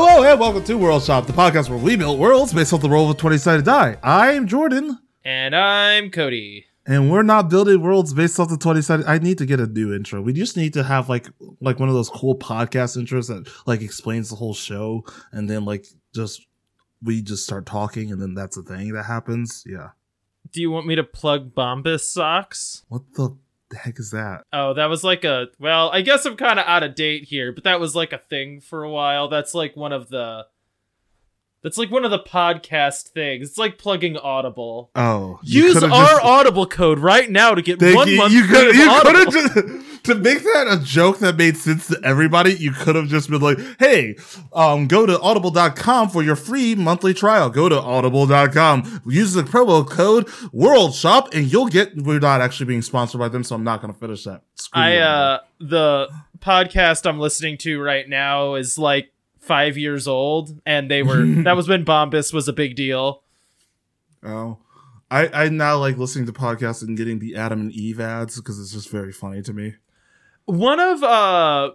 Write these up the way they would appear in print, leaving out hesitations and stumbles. Hello and welcome to World Shop, the podcast where we build worlds based off the roll of 20-sided die. I'm Jordan. And I'm Cody. And we're not building worlds based off the 20-sided. I need to get a new intro. We just need to have like one of those cool podcast intros that like explains the whole show, and then like just we just start talking, and then that's a thing that happens. Yeah. Do you want me to plug Bombas socks? What the heck is that? Oh, that was like a, well, I guess I'm kind of out of date here, but that was like a thing for a while. That's like one of the, that's like one of the podcast things. It's like plugging Audible. Oh, use our Audible code right now to get 1 month you could have just to make that a joke that made sense to everybody. You could have just been like, hey, go to audible.com for your free monthly trial. Go to audible.com, use the promo code World Shop, and you'll get, we're not actually being sponsored by them, so I'm not going to finish that. The podcast I'm listening to right now is like 5 years old, and they were that was when Bombas was a big deal. Oh, I now like listening to podcasts and getting the Adam and Eve ads because it's just very funny to me. One of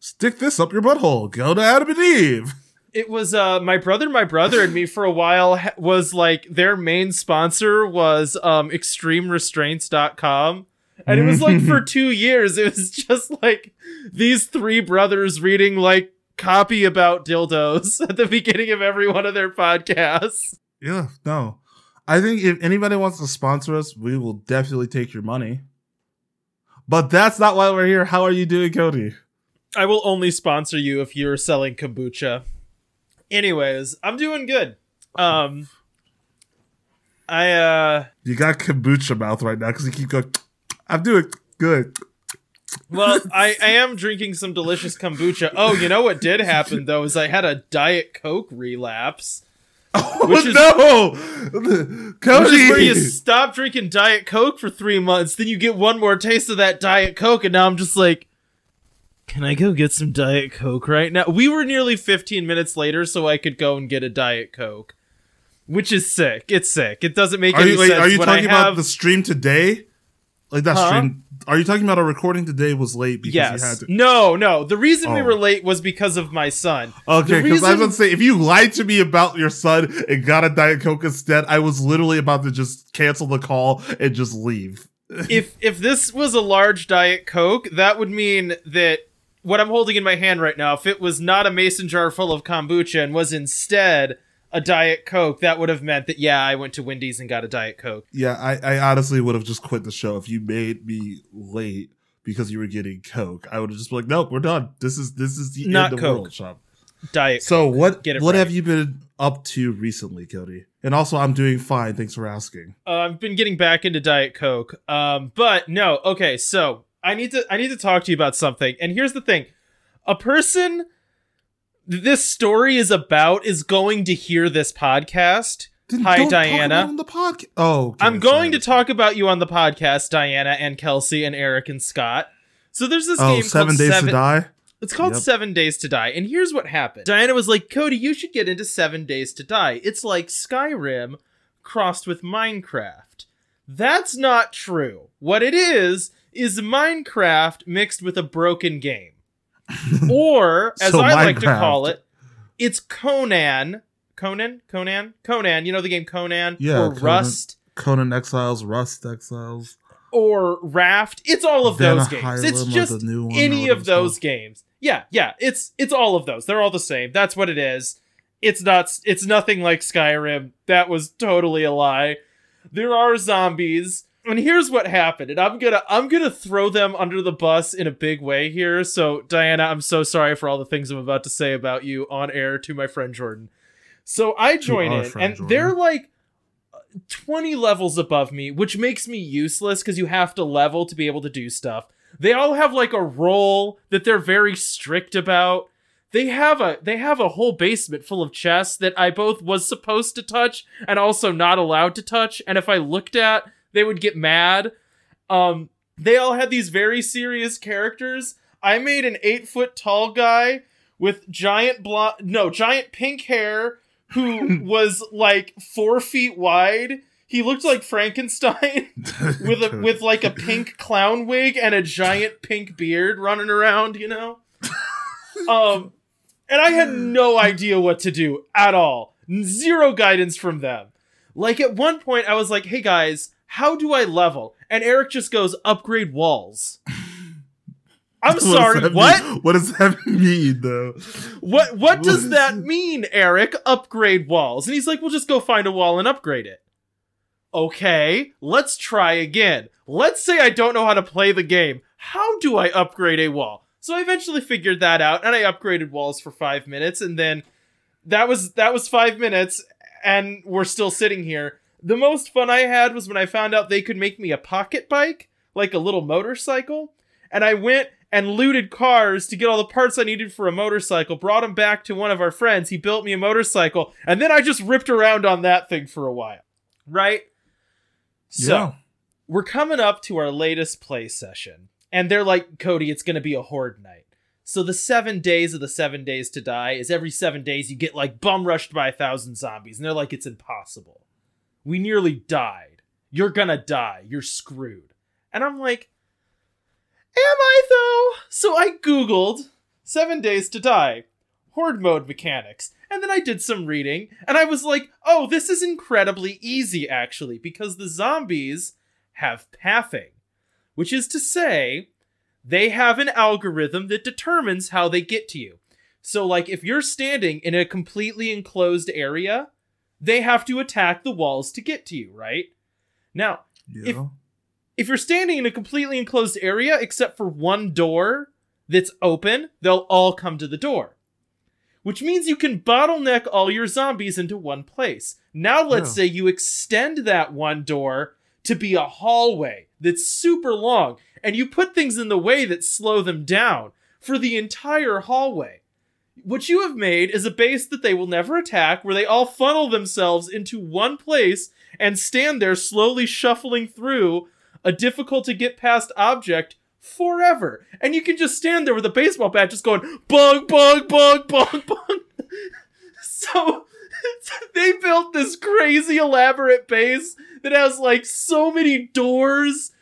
stick this up your butthole, go to Adam and Eve. It was my brother and me for a while was like their main sponsor was extremerestraints.com. And it was like for 2 years it was just like these three brothers reading like copy about dildos at the beginning of every one of their podcasts. Yeah, no. I think if anybody wants to sponsor us, we will definitely take your money. But that's not why we're here. How are you doing, Cody? I will only sponsor you if you're selling kombucha. Anyways, I'm doing good. You got kombucha mouth right now because you keep going, I'm doing good. Well, I am drinking some delicious kombucha. Oh, you know what did happen, though, is I had a Diet Coke relapse. Oh, no! Cody! Which is where you stop drinking Diet Coke for 3 months, then you get one more taste of that Diet Coke, and now I'm just like, can I go get some Diet Coke right now? We were nearly 15 minutes later, so I could go and get a Diet Coke, which is sick. It's sick. It doesn't make any sense. Are you talking about the stream today? Like that stream... Are you talking about our recording today was late because you had to... No. The reason we were late was because of my son. Okay, because I was going to say, if you lied to me about your son and got a Diet Coke instead, I was literally about to just cancel the call and just leave. If this was a large Diet Coke, that would mean that what I'm holding in my hand right now, if it was not a mason jar full of kombucha and was instead... a Diet Coke, that would have meant that, yeah, I went to Wendy's and got a Diet Coke. Yeah, I honestly would have just quit the show if you made me late because you were getting Coke. I would have just been like, nope, we're done. This is the end of the World Shop. Diet Coke. So what have you been up to recently, Cody? And also, I'm doing fine. Thanks for asking. I've been getting back into Diet Coke. But no, okay, so I need to talk to you about something. And here's the thing. A person... this story is about is going to hear this podcast. Hi, Diana. On the podcast. Oh, okay, I'm going to talk about you on the podcast, Diana and Kelsey and Eric and Scott. So there's this game called 7 Days to Die. It's called 7 Days to Die. And here's what happened. Diana was like, Cody, you should get into 7 Days to Die. It's like Skyrim crossed with Minecraft. That's not true. What it is Minecraft mixed with a broken game. Or, as I like to call it, it's Conan, you know the game Conan? Yeah, or Conan, Rust. Conan Exiles, Rust Exiles. Or Raft. It's all of those games. It's just any of those games. Yeah, it's all of those. They're all the same. That's what it is. It's nothing like Skyrim. That was totally a lie. There are zombies. And here's what happened, and I'm gonna throw them under the bus in a big way here. So, Diana, I'm so sorry for all the things I'm about to say about you on air to my friend Jordan. So I join in, and they're like 20 levels above me, which makes me useless because you have to level to be able to do stuff. They all have like a role that they're very strict about. They have a whole basement full of chests that I both was supposed to touch and also not allowed to touch. And if I looked at... they would get mad. They all had these very serious characters. I made an 8 foot tall guy with giant pink hair who was like 4 feet wide. He looked like Frankenstein with like a pink clown wig and a giant pink beard running around, you know? And I had no idea what to do at all. Zero guidance from them. Like, at one point, I was like, hey, guys, how do I level? And Eric just goes, upgrade walls. I'm sorry, what? What does that mean, though? What does that mean, Eric? Upgrade walls. And he's like, well, just go find a wall and upgrade it. Okay, let's try again. Let's say I don't know how to play the game. How do I upgrade a wall? So I eventually figured that out, and I upgraded walls for 5 minutes, and then that was 5 minutes, and we're still sitting here. The most fun I had was when I found out they could make me a pocket bike, like a little motorcycle, and I went and looted cars to get all the parts I needed for a motorcycle, brought them back to one of our friends, he built me a motorcycle, and then I just ripped around on that thing for a while, right? So, yeah. We're coming up to our latest play session. And they're like, Cody, it's going to be a horde night. So the 7 days of the 7 days to die is every 7 days you get like bum rushed by 1,000 zombies. And they're like, it's impossible. We nearly died. You're going to die. You're screwed. And I'm like, am I though? So I Googled 7 days to die, horde mode mechanics. And then I did some reading and I was like, oh, this is incredibly easy actually, because the zombies have pathing. Which is to say, they have an algorithm that determines how they get to you. So, like, if you're standing in a completely enclosed area, they have to attack the walls to get to you, right? Now, yeah. If you're standing in a completely enclosed area, except for one door that's open, they'll all come to the door. Which means you can bottleneck all your zombies into one place. Now, let's say you extend that one door to be a hallway that's super long, and you put things in the way that slow them down for the entire hallway. What you have made is a base that they will never attack, where they all funnel themselves into one place and stand there slowly shuffling through a difficult to get past object forever. And you can just stand there with a baseball bat just going, bong, bong, bong, bong, bong. So... they built this crazy elaborate base that has like so many doors.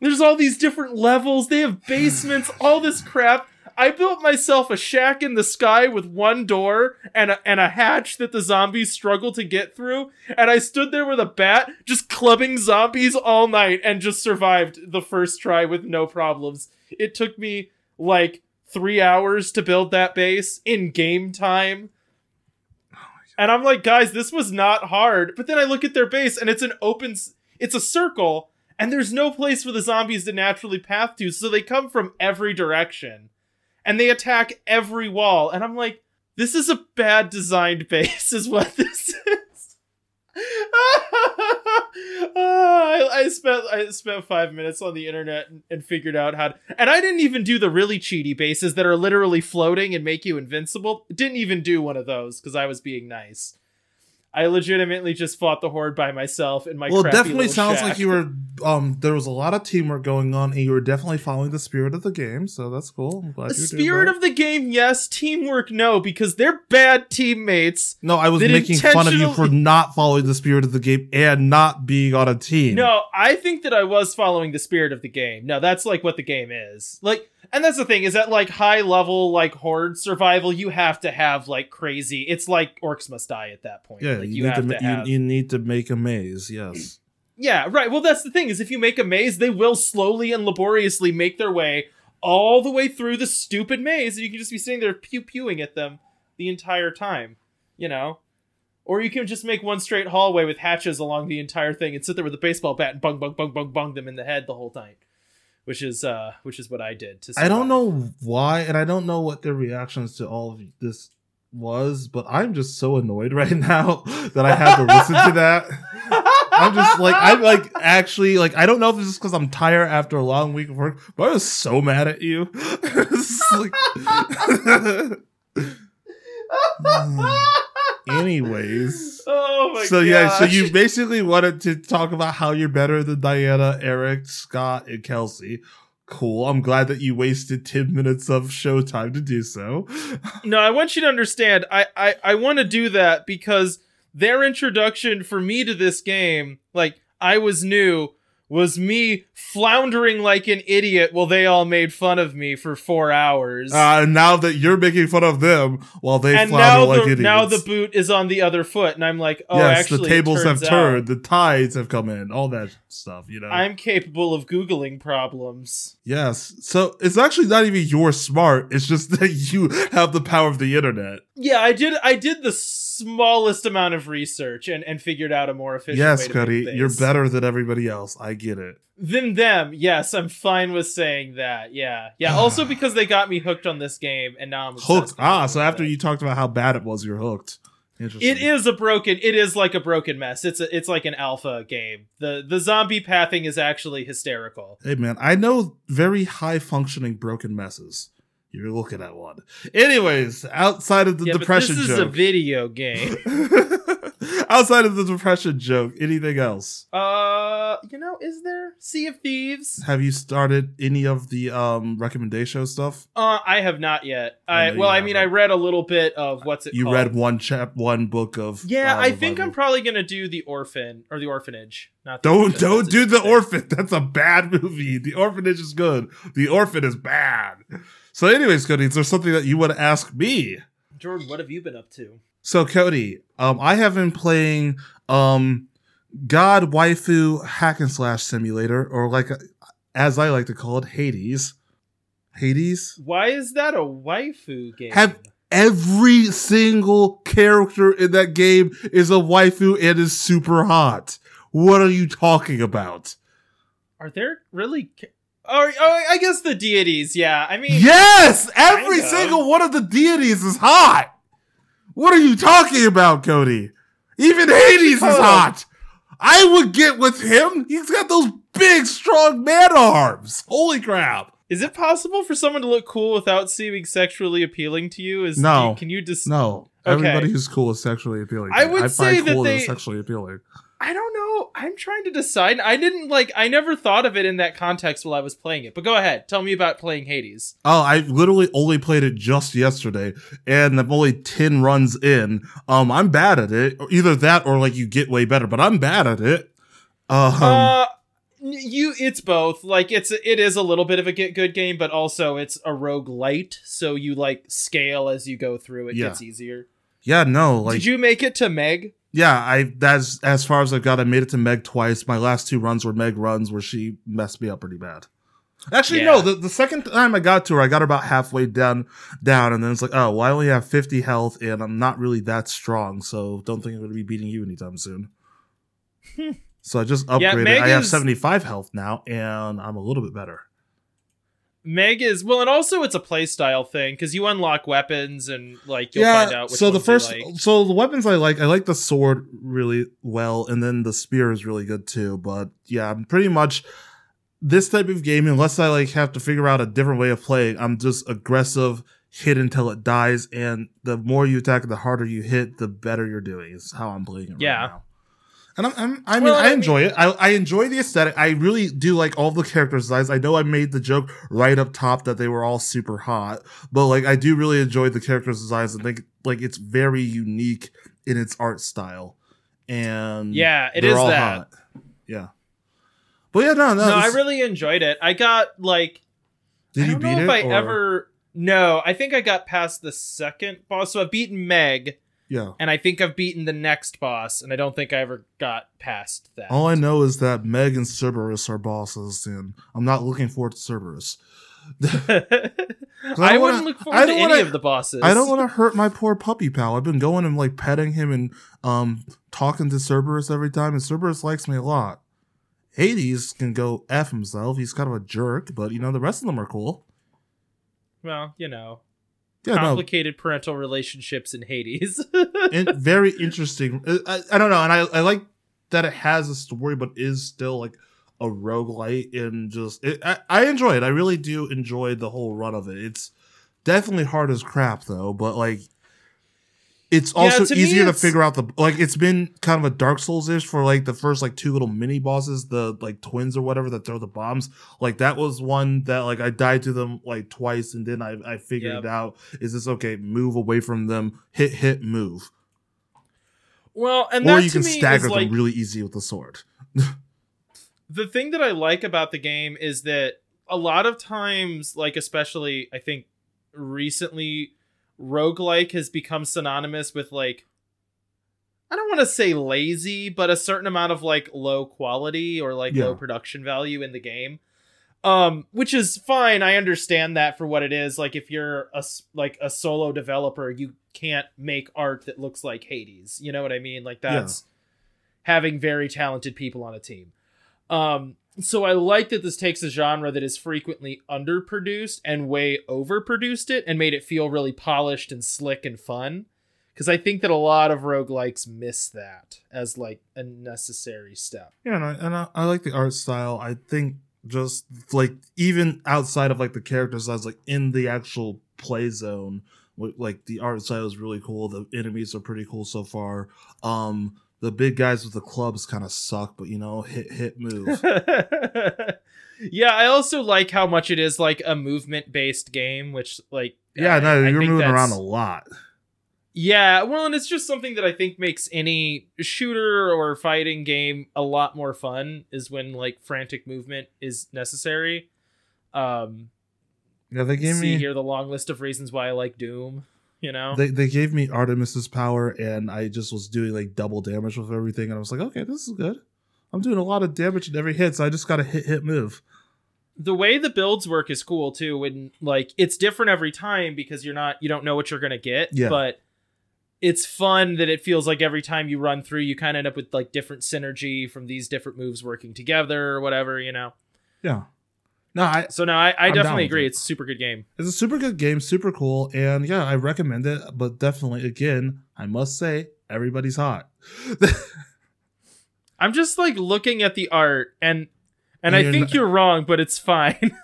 There's all these different levels. They have basements, all this crap. I built myself a shack in the sky with one door and a hatch that the zombies struggle to get through. And I stood there with a bat just clubbing zombies all night and just survived the first try with no problems. It took me like 3 hours to build that base in game time. And I'm like, guys, this was not hard. But then I look at their base and it's a circle and there's no place for the zombies to naturally path to. So they come from every direction and they attack every wall. And I'm like, this is a bad designed base is what this is. I spent 5 minutes on the internet and figured out how to, and I didn't even do the really cheaty bases that are literally floating and make you invincible. Didn't even do one of those because I was being nice. I legitimately just fought the horde by myself in my crappy little shack. Well, it definitely sounds like you were, there was a lot of teamwork going on and you were definitely following the spirit of the game, so that's cool. I'm glad you're doing that. The spirit of the game, yes. Teamwork, no, because they're bad teammates. No, I was making fun of you for not following the spirit of the game and not being on a team. No, I think that I was following the spirit of the game. No, that's like what the game is. Like, and that's the thing, is that like high level, like horde survival, you have to have like crazy, it's like Orcs Must Die at that point. Yeah. Like, you need to make a maze, yes. Yeah, right. Well, that's the thing, is if you make a maze, they will slowly and laboriously make their way all the way through the stupid maze, and you can just be sitting there pew-pewing at them the entire time, you know? Or you can just make one straight hallway with hatches along the entire thing and sit there with a baseball bat and bung, bung, bung, bung, bung them in the head the whole time. Which is what I did. I don't know why, and I don't know what their reactions to all of this was, but I'm just so annoyed right now that I had to listen to that. I'm actually I don't know if it's just because I'm tired after a long week of work, but I was so mad at you. Anyways. Oh my god. So yeah, so you basically wanted to talk about how you're better than Diana, Eric, Scott, and Kelsey. Cool. I'm glad that you wasted 10 minutes of showtime to do so. No, I want you to understand. I want to do that because their introduction for me to this game, like I was new, was me floundering like an idiot while they all made fun of me for 4 hours. And now that you're making fun of them while they flounder like idiots. Now the boot is on the other foot, and I'm like, oh, yes, actually, the tables have turned, the tides have come in, all that stuff, you know. I'm capable of Googling problems. Yes, so it's actually not even you're smart, it's just that you have the power of the internet. Yeah, I did the smallest amount of research and figured out a more efficient way to Cody, make things. Yes, Cody, you're better than everybody else. I get it. Than them. Yes, I'm fine with saying that. Yeah. Yeah, also because they got me hooked on this game and now I'm hooked. So after you talked about how bad it was, you're hooked. Interesting. It is like a broken mess. It's like an alpha game. The zombie pathing is actually hysterical. Hey man, I know very high functioning broken messes. You're looking at one. Anyways, outside of the depression joke. This is a video game. Outside of the depression joke, anything else? Is there Sea of Thieves? Have you started any of the recommendation show stuff? I have not yet. I read a little bit of what's it called? You read one book of. Yeah, I think I'm probably going to do The Orphan or The Orphanage. Don't do The Orphan. That's a bad movie. The Orphanage is good. The Orphan is bad. So anyways, Cody, is there something that you want to ask me? Jordan, what have you been up to? So, Cody, I have been playing God Waifu Hack and Slash Simulator, or as I like to call it, Hades. Hades? Why is that a waifu game? Every single character in that game is a waifu and is super hot. What are you talking about? Are there really... Oh, I guess the deities, yeah. I mean, yes, every single one of the deities is hot. What are you talking about, Cody? Even Hades is hot. I would get with him. He's got those big, strong man arms. Holy crap. Is it possible for someone to look cool without seeming sexually appealing to you? No. Can you just... No. Okay. Everybody who's cool is sexually appealing. I find sexually appealing. I don't know. I'm trying to decide. I never thought of it in that context while I was playing it. But go ahead. Tell me about playing Hades. Oh, I literally only played it just yesterday, and I'm only 10 runs in. I'm bad at it. Either that or you get way better, but I'm bad at it. It's both. It is a little bit of a good game, but also it's a roguelite, so you scale as you go through. It gets easier. Yeah, no. Did you make it to Meg? Yeah, that's as far as I've got. I made it to Meg twice. My last two runs were Meg runs where she messed me up pretty bad. Actually, no, the second time I got to her, I got her about halfway down, and then it's I only have 50 health, and I'm not really that strong, so don't think I'm going to be beating you anytime soon. So I just upgraded. Yeah, I have 75 health now, and I'm a little bit better. Meg is and also it's a playstyle thing because you unlock weapons and you'll find out. Which so the weapons I like the sword really well, and then the spear is really good too. But yeah, I'm pretty much this type of game unless I have to figure out a different way of playing. I'm just aggressive, hit until it dies, and the more you attack, the harder you hit, the better you're doing. Is how I'm playing it right now. And I enjoy it. I enjoy the aesthetic. I really do like all the character designs. I know I made the joke right up top that they were all super hot, but I do really enjoy the character designs and think it's very unique in its art style. And yeah, it is that. Hot. Yeah, but yeah, no. I really enjoyed it. I got No, I think I got past the second boss, so I've beaten Meg. Yeah. And I think I've beaten the next boss, and I don't think I ever got past that. All I know is that Meg and Cerberus are bosses, and I'm not looking forward to Cerberus. I wouldn't look forward to any of the bosses. I don't want to hurt my poor puppy pal. I've been going and petting him and talking to Cerberus every time, and Cerberus likes me a lot. Hades can go F himself. He's kind of a jerk, but the rest of them are cool. Well, complicated parental relationships in Hades. Very interesting. I don't know, and I like that it has a story, but is still a roguelite, and I enjoy it. I really do enjoy the whole run of it. It's definitely hard as crap, though, but it's also easier to figure out. It's been kind of a Dark Souls-ish for the first two little mini bosses, the twins or whatever that throw the bombs. That was one that I died to them twice, and then I figured it out. Is this okay? Move away from them. Hit, move. Well, and or that you can stagger them really easy with the sword. The thing that I like about the game is that a lot of times, like especially I think recently, roguelike has become synonymous with like, I don't want to say lazy, but a certain amount of like low quality or like low production value in the game. Which is fine. I understand that for what it is. Like if you're a solo developer, you can't make art that looks like Hades. You know what I mean? Like that's having very talented people on a team. So I like that this takes a genre that is frequently underproduced and way overproduced it and made it feel really polished and slick and fun. Because I think that a lot of roguelikes miss that as like a necessary step. Yeah, and I like the art style. I think just like even outside of like the character size, like in the actual play zone, like the art style is really cool. The enemies are pretty cool so far. The big guys with the clubs kind of suck, but you know, hit move. Yeah, I also like how much it is like a movement based game, which like you're moving around a lot. Yeah, well, and it's just something that I think makes any shooter or fighting game a lot more fun is when like frantic movement is necessary. They gave me here the long list of reasons why I like Doom. You know, they gave me Artemis's power, and I just was doing like double damage with everything, and I was like, okay, this is good. I'm doing a lot of damage in every hit, so I just got to hit move. The way the builds work is cool too, and like it's different every time because you don't know what you're gonna get, but it's fun that it feels like every time you run through, you kind of end up with like different synergy from these different moves working together or whatever, you know? Yeah. I definitely agree. It's a super good game. It's a super good game. Super cool. And yeah, I recommend it. But definitely, again, I must say everybody's hot. I'm just like looking at the art and I think you're wrong, but it's fine.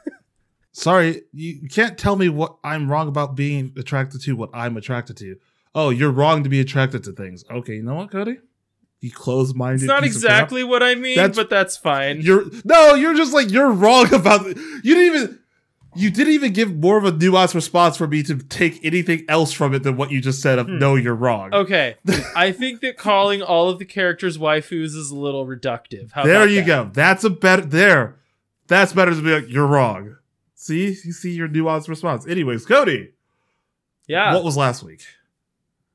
Sorry. You can't tell me what I'm wrong about being attracted to what I'm attracted to. Oh, you're wrong to be attracted to things. Okay, you know what, Cody? You close-minded. It's not exactly what I mean, but that's fine. You're just like you're wrong about it. You didn't even give more of a nuanced response for me to take anything else from it than what you just said of no, you're wrong. Okay. I think that calling all of the characters waifus is a little reductive. There you go. That's better to be like, you're wrong. See? You see your nuanced response. Anyways, Cody. Yeah. What was last week?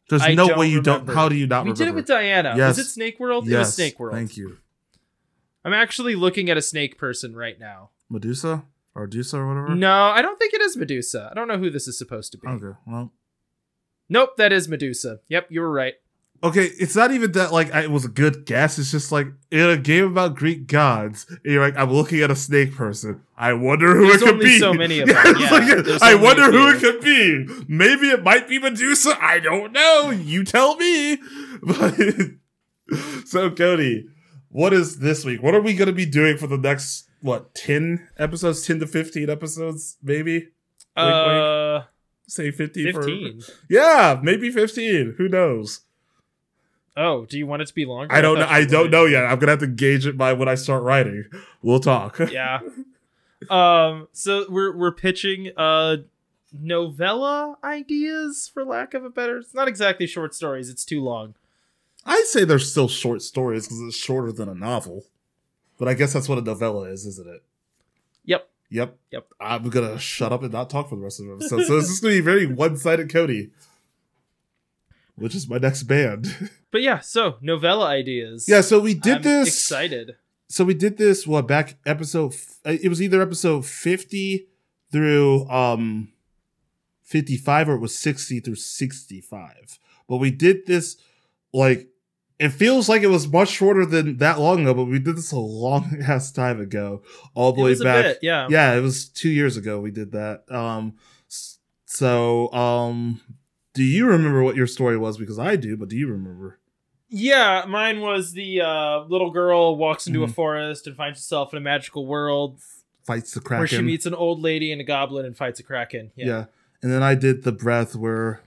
There's no way you don't. How do you not remember? We did it with Diana. Yes. Was it Snake World? Yes. It was Snake World. Thank you. I'm actually looking at a snake person right now. Medusa? Or Medusa or whatever? No, I don't think it is Medusa. I don't know who this is supposed to be. Okay, well. Nope, that is Medusa. Yep, you were right. Okay, it's not even that like it was a good guess. It's just like in a game about Greek gods, and you're like, I'm looking at a snake person. I wonder who it could be. There's only so many of them. I wonder who it could be. Maybe it might be Medusa. I don't know. You tell me. But so, Cody, what is this week? What are we going to be doing for the next, 10 episodes? 10 to 15 episodes, maybe? Wait. Say 50 15. Yeah, maybe 15. Who knows? Oh, do you want it to be longer? I don't know. I don't know yet. I'm going to have to gauge it by when I start writing. We'll talk. Yeah. So we're pitching novella ideas, for lack of a better. It's not exactly short stories. It's too long. I say they're still short stories because it's shorter than a novel. But I guess that's what a novella is, isn't it? Yep. I'm going to shut up and not talk for the rest of the episode. So this is going to be very one-sided Cody. Which is my next band. But yeah, so novella ideas. Yeah, so we did this. Excited. So we did this back episode. It was either episode 50 through 55, or it was 60 through 65. But we did this it feels like it was much shorter than that long ago. But we did this a long ass time ago, all the way back. A bit, yeah, it was 2 years ago we did that. Do you remember what your story was? Because I do, but do you remember? Yeah, mine was the little girl walks into a forest and finds herself in a magical world. Fights the Kraken. Where she meets an old lady and a goblin and fights a Kraken. Yeah. And then I did The Breath, where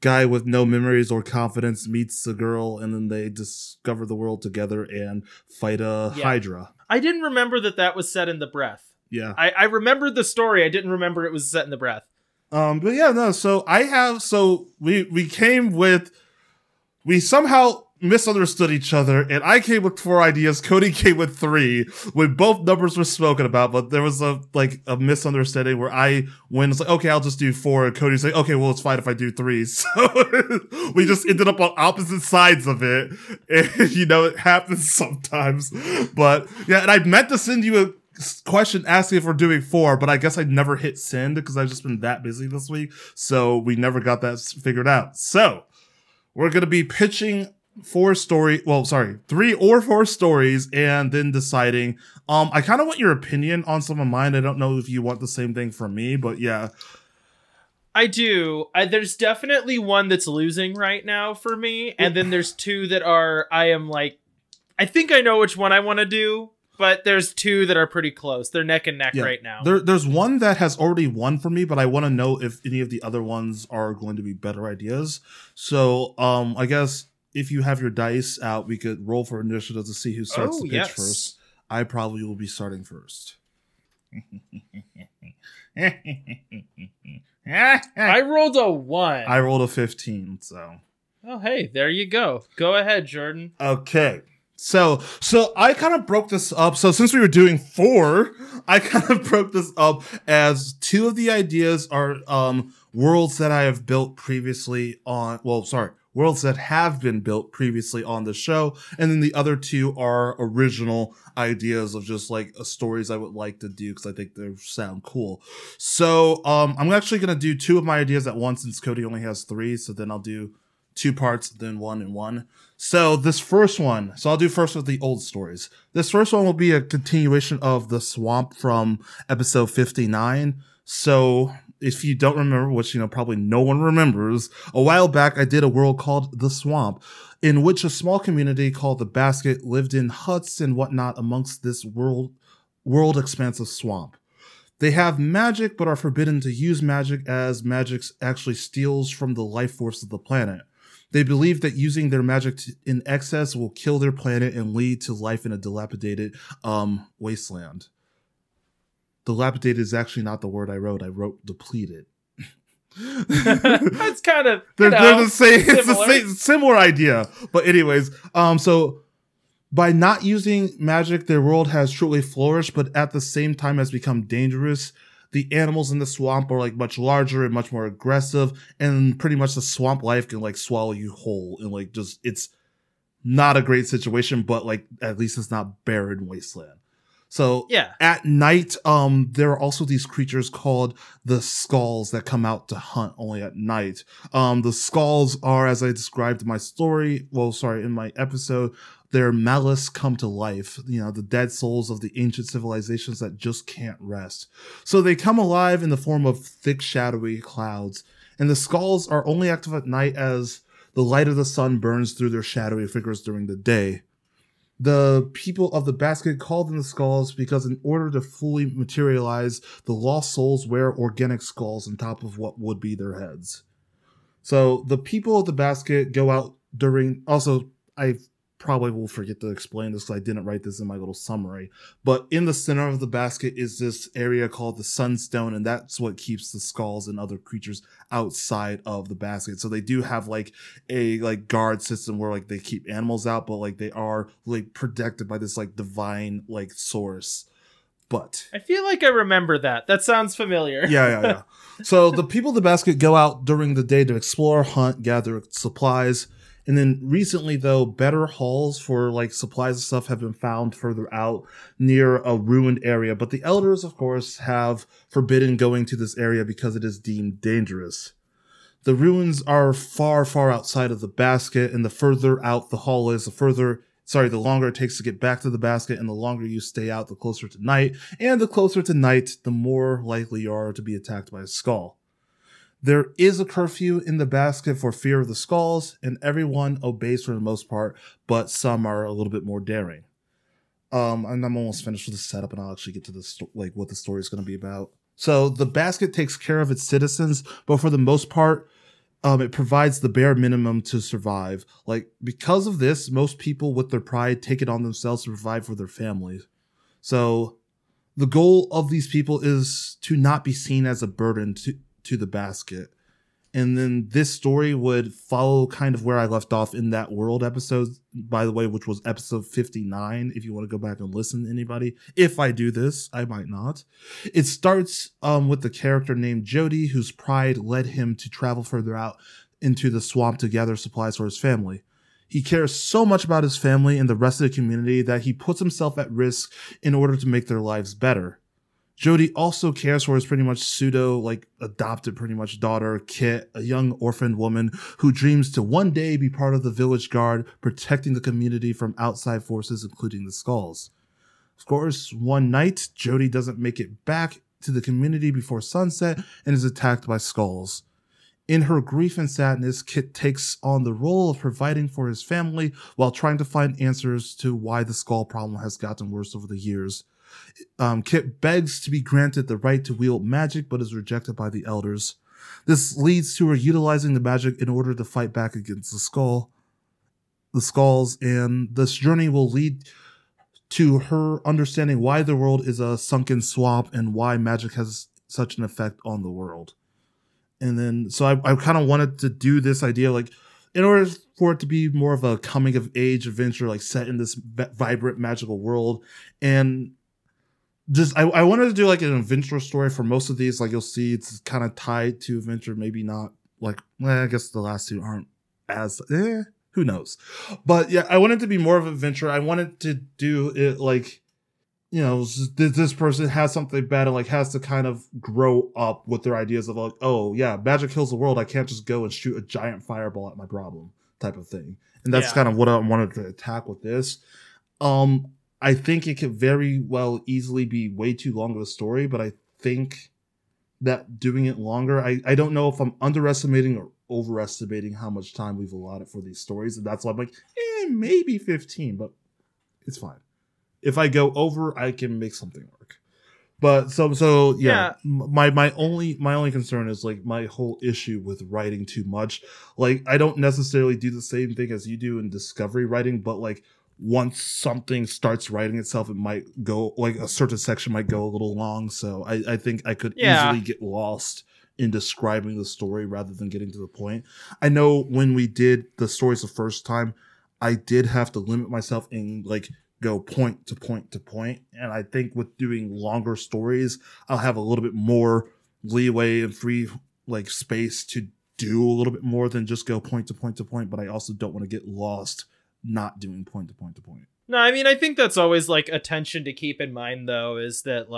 guy with no memories or confidence meets a girl, and then they discover the world together and fight a Hydra. I didn't remember that was set in The Breath. Yeah. I remembered the story. I didn't remember it was set in The Breath. So we somehow misunderstood each other, and I came with 4 ideas, Cody came with 3, when both numbers were spoken about, but there was a misunderstanding where I went, it's like, okay, I'll just do 4, and Cody's like, okay, well, it's fine if I do 3, so we just ended up on opposite sides of it, and, you know, it happens sometimes, but, yeah, and I meant to send you a question asking if we're doing 4, but I guess I never hit send, because I've just been that busy this week, so we never got that figured out, so we're gonna be pitching 3 or 4 stories and then deciding. I kind of want your opinion on some of mine. I don't know if you want the same thing from me, but yeah. I do. There's definitely one that's losing right now for me. And then there's 2 that are, I think I know which one I want to do, but there's 2 that are pretty close. They're neck and neck right now. There's one that has already won for me, but I want to know if any of the other ones are going to be better ideas. So, I guess, if you have your dice out, we could roll for initiative to see who starts the pitch first. I probably will be starting first. I rolled a 1. I rolled a 15, so. Oh, hey, there you go. Go ahead, Jordan. Okay. So I kind of broke this up. So since we were doing 4, I kind of broke this up as 2 of the ideas are worlds that I have built previously on, worlds that have been built previously on the show. And then the other 2 are original ideas of just stories I would like to do, because I think they sound cool. So I'm actually going to do 2 of my ideas at once, since Cody only has 3. So then I'll do 2 parts, then 1 and 1. So this first one, I'll do first with the old stories. This first one will be a continuation of The Swamp from episode 59. So if you don't remember, which, probably no one remembers, a while back, I did a world called The Swamp, in which a small community called The Basket lived in huts and whatnot amongst this world expansive swamp. They have magic, but are forbidden to use magic, as magic actually steals from the life force of the planet. They believe that using their magic in excess will kill their planet and lead to life in a dilapidated wasteland. Dilapidated is actually not the word I wrote. I wrote depleted. That's kind of they're the same. It's the same, similar idea. But anyways, so by not using magic, their world has truly flourished, but at the same time has become dangerous. The animals in the swamp are much larger and much more aggressive, and pretty much the swamp life can swallow you whole, and just, it's not a great situation. But at least it's not barren wasteland. So at night, there are also these creatures called the skulls that come out to hunt only at night. The skulls are, as I described in my story, in my episode, their malice come to life, the dead souls of the ancient civilizations that just can't rest. So they come alive in the form of thick, shadowy clouds. And the skulls are only active at night, as the light of the sun burns through their shadowy figures during the day. The people of the basket call them the skulls because in order to fully materialize, the lost souls wear organic skulls on top of what would be their heads. So the people of the basket go out during... Also, I probably will forget to explain this because I didn't write this in my little summary. But in the center of the basket is this area called the Sunstone, and that's what keeps the skulls and other creatures outside of the basket. So they do have a guard system where they keep animals out, but they are protected by this divine source. But I feel I remember that. That sounds familiar. Yeah. So the people of the basket go out during the day to explore, hunt, gather supplies. And then recently, though, better halls for supplies and stuff have been found further out near a ruined area. But the elders, of course, have forbidden going to this area because it is deemed dangerous. The ruins are far, far outside of the basket, and the further out the hall is, the longer it takes to get back to the basket, and the longer you stay out, the closer to night. And the closer to night, the more likely you are to be attacked by a skull. There is a curfew in the basket for fear of the skulls, and everyone obeys for the most part, but some are a little bit more daring. And I'm almost finished with the setup, and I'll actually get to the what the story is going to be about. So the basket takes care of its citizens, but for the most part, it provides the bare minimum to survive. Because of this, most people with their pride take it on themselves to provide for their families. So the goal of these people is to not be seen as a burden to the basket, And then this story would follow kind of where I left off in that world episode, by the way, which was episode 59. If you want to go back and listen, anybody, if I do this, I might not. It starts with the character named Jody, whose pride led him to travel further out into the swamp to gather supplies for his family. He cares so much about his family and the rest of the community that he puts himself at risk in order to make their lives better. Jody also cares for his pretty much pseudo, adopted pretty much daughter, Kit, a young orphaned woman who dreams to one day be part of the village guard, protecting the community from outside forces, including the Skulls. Of course, one night, Jody doesn't make it back to the community before sunset and is attacked by Skulls. In her grief and sadness, Kit takes on the role of providing for his family while trying to find answers to why the Skull problem has gotten worse over the years. Kit begs to be granted the right to wield magic, but is rejected by the elders. This leads to her utilizing the magic in order to fight back against the skulls, and this journey will lead to her understanding why the world is a sunken swamp and why magic has such an effect on the world. And then, so I kind of wanted to do this idea, in order for it to be more of a coming-of-age adventure, set in this vibrant, magical world, and just, I wanted to do an adventure story for most of these. You'll see it's kind of tied to adventure, maybe not. I guess the last two aren't as, who knows? But yeah, I wanted it to be more of an adventure. I wanted to do it this person has something bad and has to kind of grow up with their ideas of oh yeah, magic heals the world. I can't just go and shoot a giant fireball at my problem type of thing. And that's kind of what I wanted to attack with this. I think it could very well easily be way too long of a story, but I think that doing it longer, I don't know if I'm underestimating or overestimating how much time we've allotted for these stories. And that's why I'm maybe 15, but it's fine. If I go over, I can make something work. But so yeah. My only concern is my whole issue with writing too much. I don't necessarily do the same thing as you do in discovery writing, but once something starts writing itself, it might go a certain section might go a little long. So I think I could easily get lost in describing the story rather than getting to the point. I know when we did the stories the first time, I did have to limit myself and go point to point to point. And I think with doing longer stories, I'll have a little bit more leeway and free space to do a little bit more than just go point to point to point. But I also don't want to get lost not doing point to point to point. No, I think that's always a tension to keep in mind, though, is that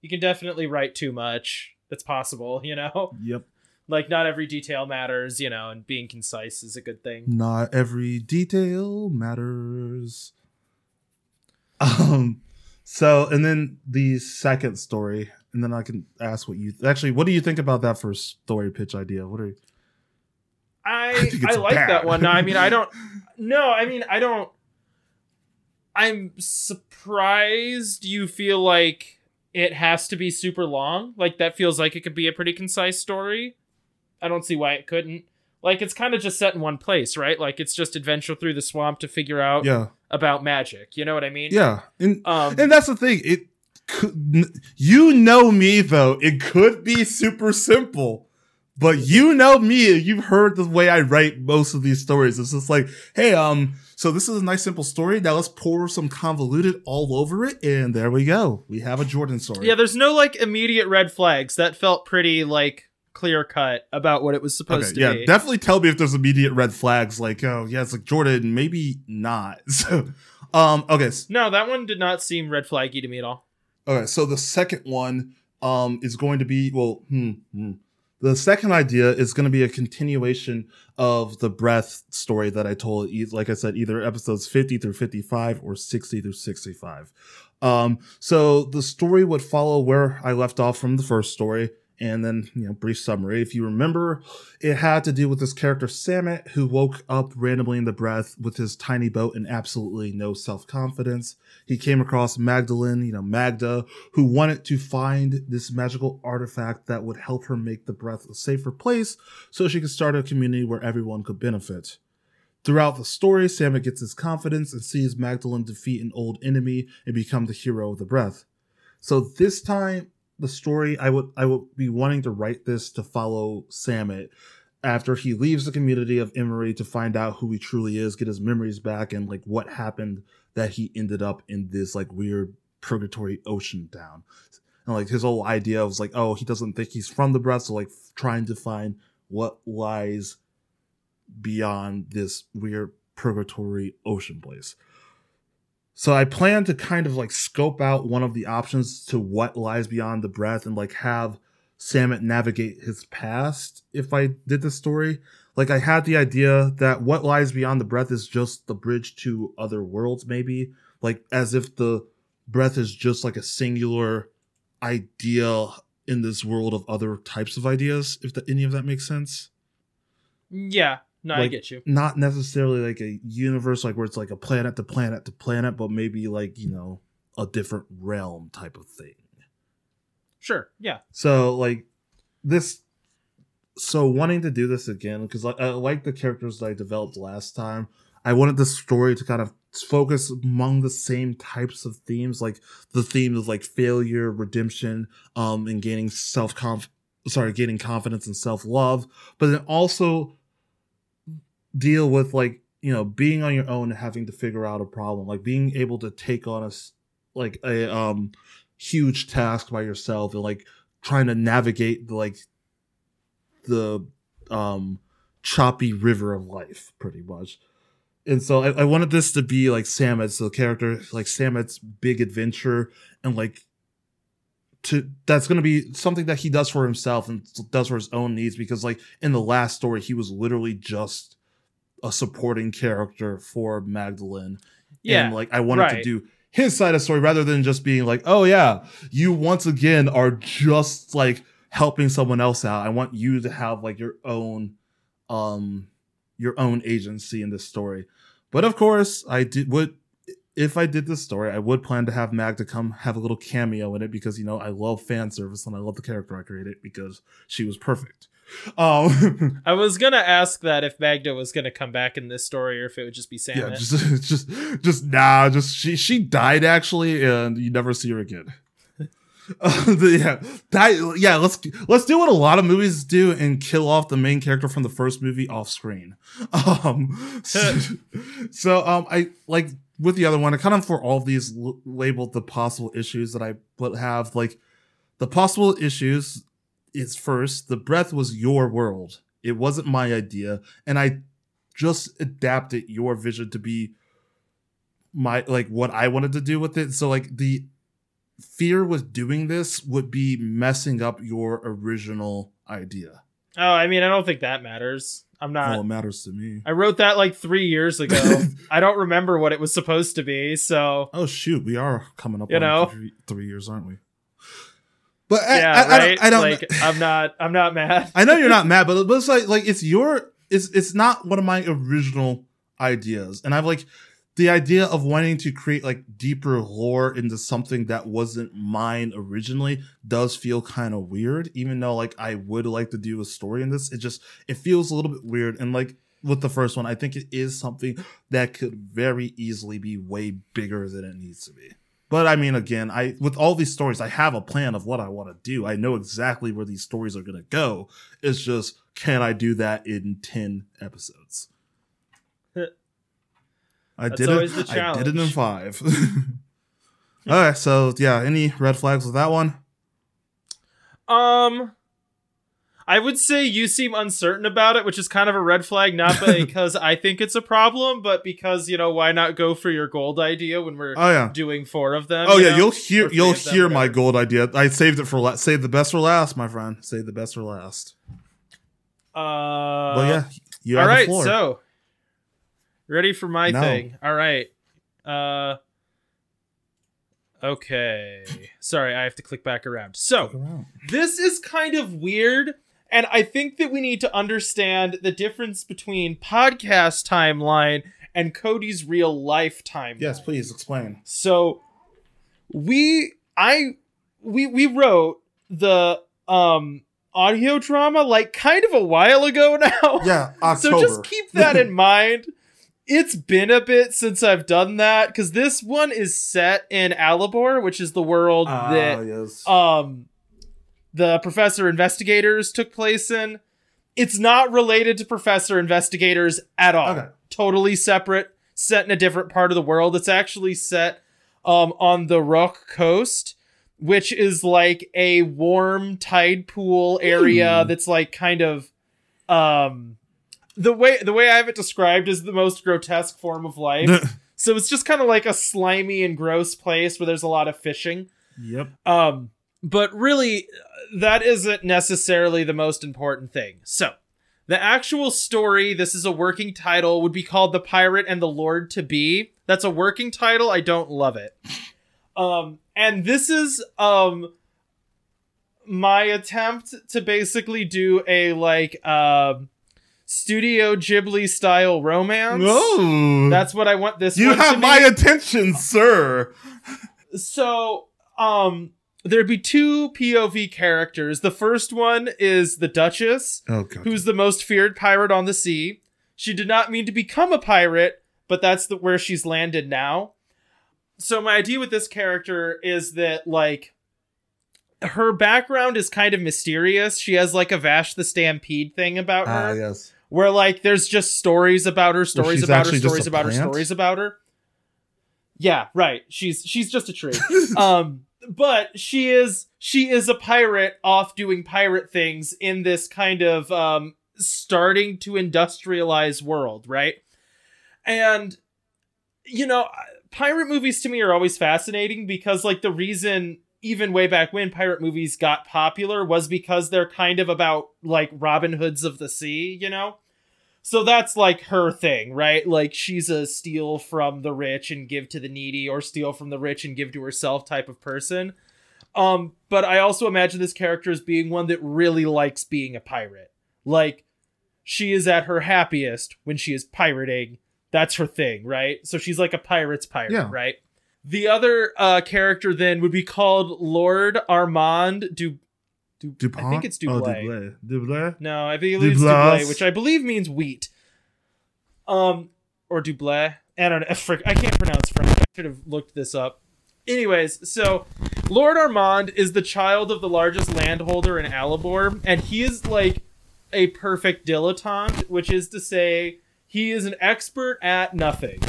you can definitely write too much. That's possible, Yep. Not every detail matters, and being concise is a good thing. Not every detail matters. So, and then the second story, and then I can ask what do you think about that first story pitch idea? I like that one. I'm surprised you feel like it has to be super long. That feels like it could be a pretty concise story. I don't see why it couldn't. It's kind of just set in one place, right? It's just adventure through the swamp to figure out about magic. You know what I mean? Yeah. And that's the thing. It could, me though, it could be super simple. But you've heard the way I write most of these stories. It's just hey, so this is a nice simple story. Now let's pour some convoluted all over it. And there we go. We have a Jordan story. Yeah, there's no immediate red flags. That felt pretty clear cut about what it was supposed to be. Yeah, definitely tell me if there's immediate red flags. Oh yeah, it's Jordan, maybe not. So, okay. No, that one did not seem red flaggy to me at all. Okay, so the second one is going to be, the second idea is going to be a continuation of the Breath story that I told, like I said, either episodes 50 through 55 or 60 through 65. So the story would follow where I left off from the first story, and then, brief summary. If you remember, it had to do with this character, Samet, who woke up randomly in the Breath with his tiny boat and absolutely no self-confidence. He came across Magdalene, Magda, who wanted to find this magical artifact that would help her make the Breath a safer place so she could start a community where everyone could benefit. Throughout the story, Samet gets his confidence and sees Magdalene defeat an old enemy and become the hero of the Breath. So this time, the story. I would be wanting to write this to follow Samet after he leaves the community of Emery to find out who he truly is, get his memories back, and like what happened that he ended up in this like weird purgatory ocean town. And like his whole idea was like, oh, he doesn't think he's from the Breath, so like trying to find what lies beyond this weird purgatory ocean place. So I plan to kind of like scope out one of the options to what lies beyond the Breath and like have Samet navigate his past if I did this story. Like I had the idea that what lies beyond the Breath is just the bridge to other worlds, maybe. Like as if the Breath is just like a singular idea in this world of other types of ideas, if any of that makes sense. Yeah. No, like, I get you. Not necessarily like a universe like where it's like a planet to planet to planet, but maybe like, you know, a different realm type of thing. Sure. Yeah. So like this. So wanting to do this again, because I like the characters that I developed last time. I wanted the story to kind of focus among the same types of themes, like the theme of like failure, redemption, and gaining gaining confidence and self-love, but then also deal with like, you know, being on your own and having to figure out a problem, like being able to take on a huge task by yourself and like trying to navigate like the choppy river of life pretty much. And so I wanted this to be like Samet's, the character, like Samet's big adventure, and like that's going to be something that he does for himself and does for his own needs, because like in the last story he was literally just a supporting character for Magdalene. Yeah, and like I wanted to do his side of the story rather than just being like, oh yeah, you once again are just like helping someone else out. I want you to have like your own agency in this story. But of course if I did this story, I would plan to have Mag to come have a little cameo in it, because, you know, I love fan service and I love the character I created because she was perfect. I was going to ask that if Magda was going to come back in this story or if it would just be Samet. Yeah, she died actually, and you never see her again. Let's do what a lot of movies do and kill off the main character from the first movie off screen. I like, with the other one, I kind of, for all of these, labeled the possible issues that I would have. Like, the possible issues is, first, the Breath was your world. It wasn't my idea. And I just adapted your vision to be my, like, what I wanted to do with it. So, like, the fear with doing this would be messing up your original idea. Oh, I mean, I don't think that matters. I'm not. Well, it matters to me. I wrote that like 3 years ago. I don't remember what it was supposed to be. So. Oh shoot, we are coming up. You know, 3 years, aren't we? But I don't. I'm not mad. I know you're not mad, but it's like it's your. It's not one of my original ideas, and I've like the idea of wanting to create like deeper lore into something that wasn't mine originally does feel kind of weird, even though like I would like to do a story in this. It feels a little bit weird. And like with the first one, I think it is something that could very easily be way bigger than it needs to be. But I mean, again, with all these stories, I have a plan of what I want to do. I know exactly where these stories are going to go. It's just, can I do that in 10 episodes? I did it in 5. All right, so yeah, any red flags with that one? I would say you seem uncertain about it, which is kind of a red flag, not because I think it's a problem, but because, you know, why not go for your gold idea when we're doing 4 of them? Oh yeah, know? you'll hear my gold idea. I saved it for last. Save the best for last, my friend. Save the best for last. Well, yeah, you have the floor. All right, so. Ready for my thing. All right. Okay. Sorry, I have to click back around. So this is kind of weird, and I think that we need to understand the difference between podcast timeline and Cody's real life timeline. Yes, please explain. So we wrote the audio drama like kind of a while ago now. Yeah, October. So just keep that in mind. It's been a bit since I've done that, because this one is set in Alibor, which is the world that the Professor Investigators took place in. It's not related to Professor Investigators at all. Okay. Totally separate, set in a different part of the world. It's actually set on the Rook Coast, which is like a warm tide pool area that's like kind of the way I have it described is the most grotesque form of life. So it's just kind of like a slimy and gross place where there's a lot of fishing. Yep. But really, that isn't necessarily the most important thing. So, the actual story, this is a working title, would be called The Pirate and the Lord to Be. That's a working title. I don't love it. And this is my attempt to basically do a, like, Studio Ghibli-style romance. Whoa. That's what I want this one to be. You have my attention, sir. So, there'd be two POV characters. The first one is the Duchess, who's the most feared pirate on the sea. She did not mean to become a pirate, but that's where she's landed now. So my idea with this character is that, like, her background is kind of mysterious. She has, like, a Vash the Stampede thing about her. Yes. Where, like, there's just stories about her, stories about her, stories about her, stories about her. Yeah, right. She's just a tree. But she is a pirate off doing pirate things in this kind of starting to industrialize world, right? And, you know, pirate movies to me are always fascinating because, like, the reason even way back when pirate movies got popular was because they're kind of about, like, Robin Hoods of the sea, you know? So that's, like, her thing, right? Like, she's a steal from the rich and give to the needy, or steal from the rich and give to herself type of person. But I also imagine this character as being one that really likes being a pirate. Like, she is at her happiest when she is pirating. That's her thing, right? So she's like a pirate's pirate, right? The other character then would be called Lord Armand Dupont? I think it's Dublé. Dublé? No, I believe it's Dublé, which I believe means wheat. Or Dublé. I don't know. I can't pronounce French. I should have looked this up. Anyways, so Lord Armand is the child of the largest landholder in Alibor, and he is like a perfect dilettante, which is to say he is an expert at nothing.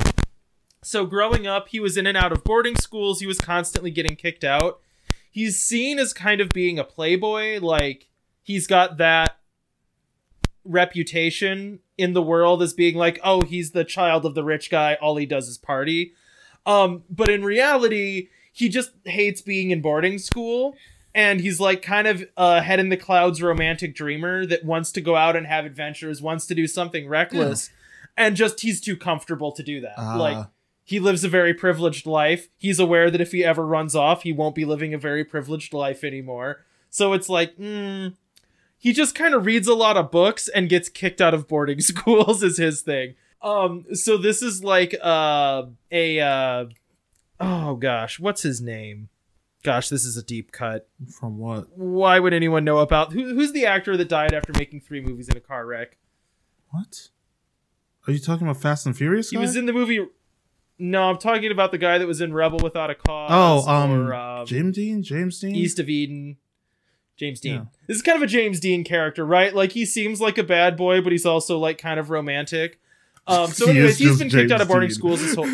So growing up, he was in and out of boarding schools. He was constantly getting kicked out. He's seen as kind of being a playboy, like he's got that reputation in the world as being like, oh, he's the child of the rich guy. All he does is party. But in reality, he just hates being in boarding school. And he's like kind of a head in the clouds romantic dreamer that wants to go out and have adventures, wants to do something reckless. Yeah. And just he's too comfortable to do that. He lives a very privileged life. He's aware that if he ever runs off, he won't be living a very privileged life anymore. So it's like, he just kind of reads a lot of books and gets kicked out of boarding schools is his thing. So this is like what's his name? Gosh, this is a deep cut. From what? Why would anyone know about who's the actor that died after making 3 movies in a car wreck? What? Are you talking about Fast and Furious guy? He was in the movie. No, I'm talking about the guy that was in Rebel Without a Cause. James Dean? East of Eden. James Dean. Yeah. This is kind of a James Dean character, right? Like, he seems like a bad boy, but he's also, like, kind of romantic. So anyways, he's been kicked out of boarding schools his whole...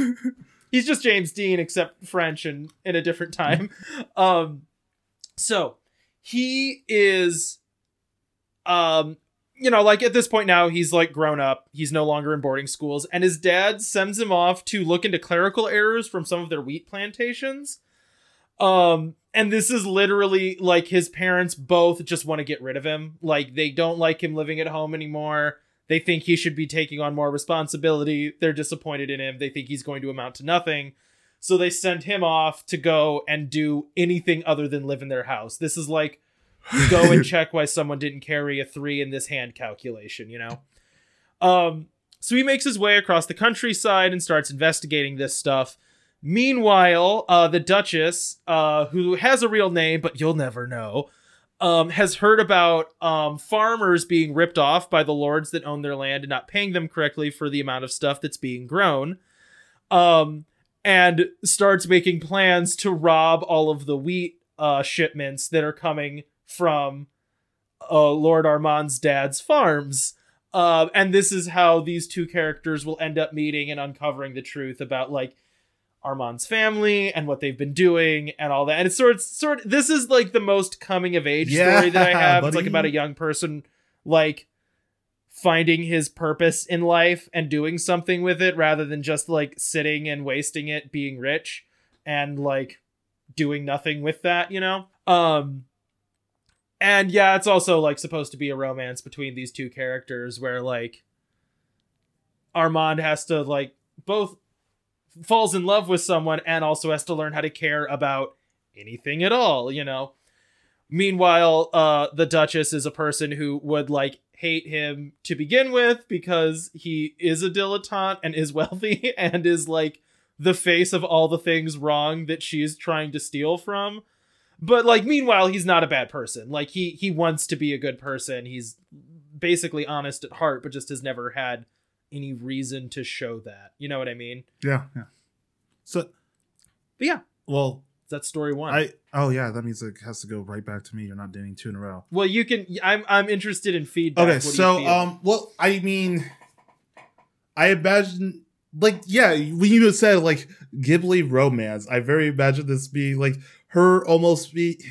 He's just James Dean, except French and in a different time. So, he is... You know, like, at this point now, he's, like, grown up. He's no longer in boarding schools. And his dad sends him off to look into clerical errors from some of their wheat plantations. And this is literally, like, his parents both just want to get rid of him. Like, they don't like him living at home anymore. They think he should be taking on more responsibility. They're disappointed in him. They think he's going to amount to nothing. So they send him off to go and do anything other than live in their house. This is, like... go and check why someone didn't carry a 3 in this hand calculation, you know? So he makes his way across the countryside and starts investigating this stuff. Meanwhile, the Duchess, who has a real name, but you'll never know, has heard about farmers being ripped off by the lords that own their land and not paying them correctly for the amount of stuff that's being grown. And starts making plans to rob all of the wheat shipments that are coming from Lord Armand's dad's farms. And this is how these two characters will end up meeting and uncovering the truth about, like, Armand's family and what they've been doing and all that. And it's sort of this is like the most coming of age story that I have. Buddy. It's like about a young person, like, finding his purpose in life and doing something with it rather than just, like, sitting and wasting it, being rich and, like, doing nothing with that, you know? And yeah, it's also, like, supposed to be a romance between these two characters where, like, Armand has to, like, both falls in love with someone and also has to learn how to care about anything at all, you know? Meanwhile, the Duchess is a person who would, like, hate him to begin with because he is a dilettante and is wealthy and is, like, the face of all the things wrong that she's trying to steal from. But, like, meanwhile, he's not a bad person. Like, he wants to be a good person. He's basically honest at heart, but just has never had any reason to show that. You know what I mean? Yeah. So, but yeah. Well, that's story one. That means it has to go right back to me. You're not doing two in a row. Well, you can. I'm interested in feedback. Okay, well, I mean, I imagine, like, yeah, when you said, like, Ghibli romance, I very imagine this being like her almost be.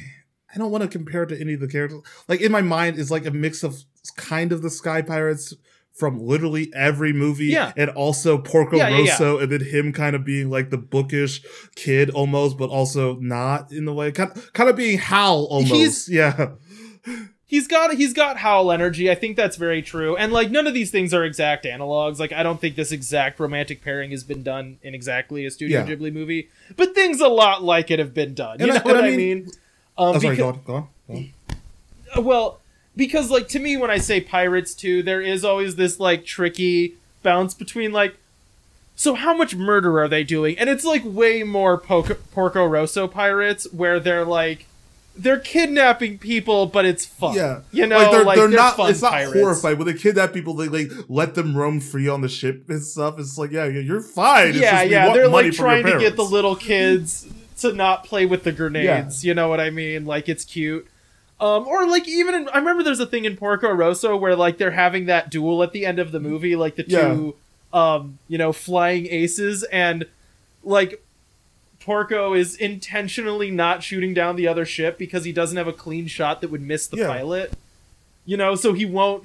I don't want to compare it to any of the characters. Like, in my mind, it's like a mix of kind of the Sky Pirates from literally every movie, and also Porco Rosso, and then him kind of being like the bookish kid almost, but also not in the way, kind of being Howl almost. He's got Howl energy. I think that's very true. And, like, none of these things are exact analogs. Like, I don't think this exact romantic pairing has been done in exactly a Studio Ghibli movie, but things a lot like it have been done. You know what I mean? Go on. Because, like, to me, when I say Pirates 2, there is always this, like, tricky bounce between, like, so how much murder are they doing? And it's, like, way more Porco Rosso Pirates, where they're, like, they're kidnapping people, but it's fun. Yeah. You know, like, they're not fun. It's not pirates. Horrifying. When they kidnap people, they, like, let them roam free on the ship and stuff. It's like, yeah, you're fine. It's just, they're, like, trying to get the little kids to not play with the grenades. You know what I mean? Like, it's cute. Or, like, even I remember there's a thing in Porco Rosso where, like, they're having that duel at the end of the movie, like, the two, you know, flying aces, and, like, Porco is intentionally not shooting down the other ship because he doesn't have a clean shot that would miss the pilot, you know, so he won't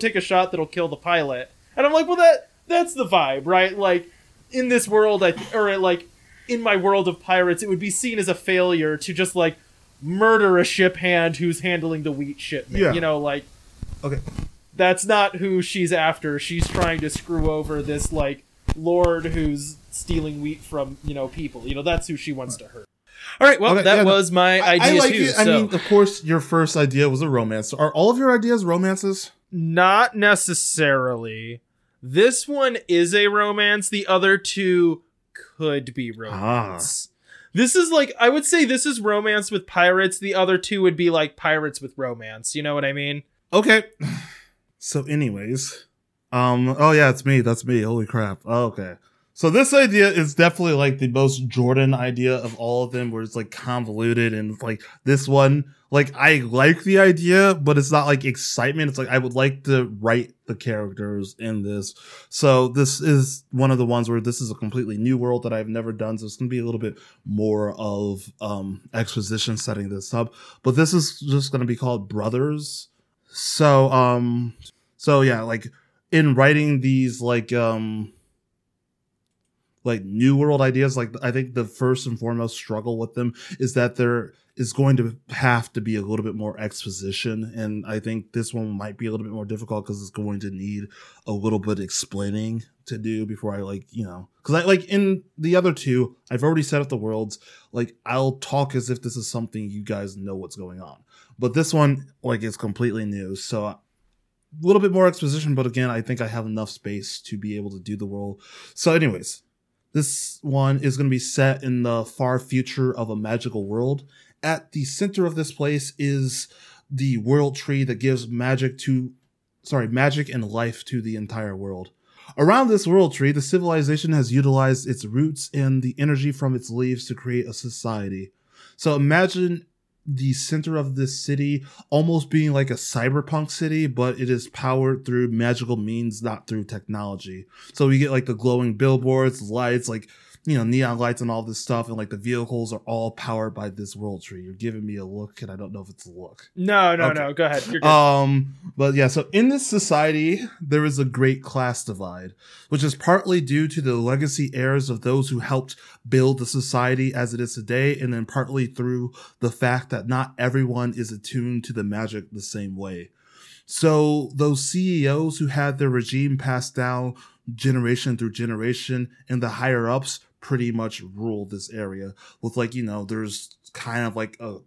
take a shot that'll kill the pilot. And I'm like, well, that's the vibe, right? Like, in this world, in my world of pirates, it would be seen as a failure to just, like, murder a ship hand who's handling the wheat shipment. You know, like, okay, that's not who she's after. She's trying to screw over this, like, lord who's stealing wheat from, you know, people. You know, that's who she wants to hurt. All right, well, okay, that was my idea. I mean, of course, your first idea was a romance. Are all of your ideas romances? Not necessarily. This one is a romance. The other two could be romance. This is, like, I would say this is romance with pirates. The other two would be, like, pirates with romance. You know what I mean? Okay. So anyways. It's me. That's me. Holy crap. Oh, okay. So this idea is definitely, like, the most Jordan idea of all of them, where it's, like, convoluted. And, like, this one, like, I like the idea, but it's not, like, excitement. It's, like, I would like to write the characters in this. So this is one of the ones where this is a completely new world that I've never done. So it's going to be a little bit more of exposition setting this up. But this is just going to be called Brothers. So, like, in writing these, like new world ideas, like, I think the first and foremost struggle with them is that they're is going to have to be a little bit more exposition. And I think this one might be a little bit more difficult because it's going to need a little bit explaining to do before I, like, you know, because I, like, in the other two, I've already set up the worlds. Like, I'll talk as if this is something you guys know what's going on. But this one, like, is completely new. So a little bit more exposition. But again, I think I have enough space to be able to do the world. So anyways, this one is going to be set in the far future of a magical world. At the center of this place is the World Tree that gives magic and life to the entire world. Around this World Tree, the civilization has utilized its roots and the energy from its leaves to create a society. So imagine the center of this city almost being like a cyberpunk city, but it is powered through magical means, not through technology. So we get like the glowing billboards, lights, like, you know, neon lights and all this stuff, and like the vehicles are all powered by this world tree. You're giving me a look, and I don't know if it's a look. No, okay. Go ahead. You're good. But yeah, so in this society, there is a great class divide, which is partly due to the legacy heirs of those who helped build the society as it is today, and then partly through the fact that not everyone is attuned to the magic the same way. So those CEOs who had their regime passed down generation through generation, and the higher ups pretty much rule this area with, like, you know, there's kind of like a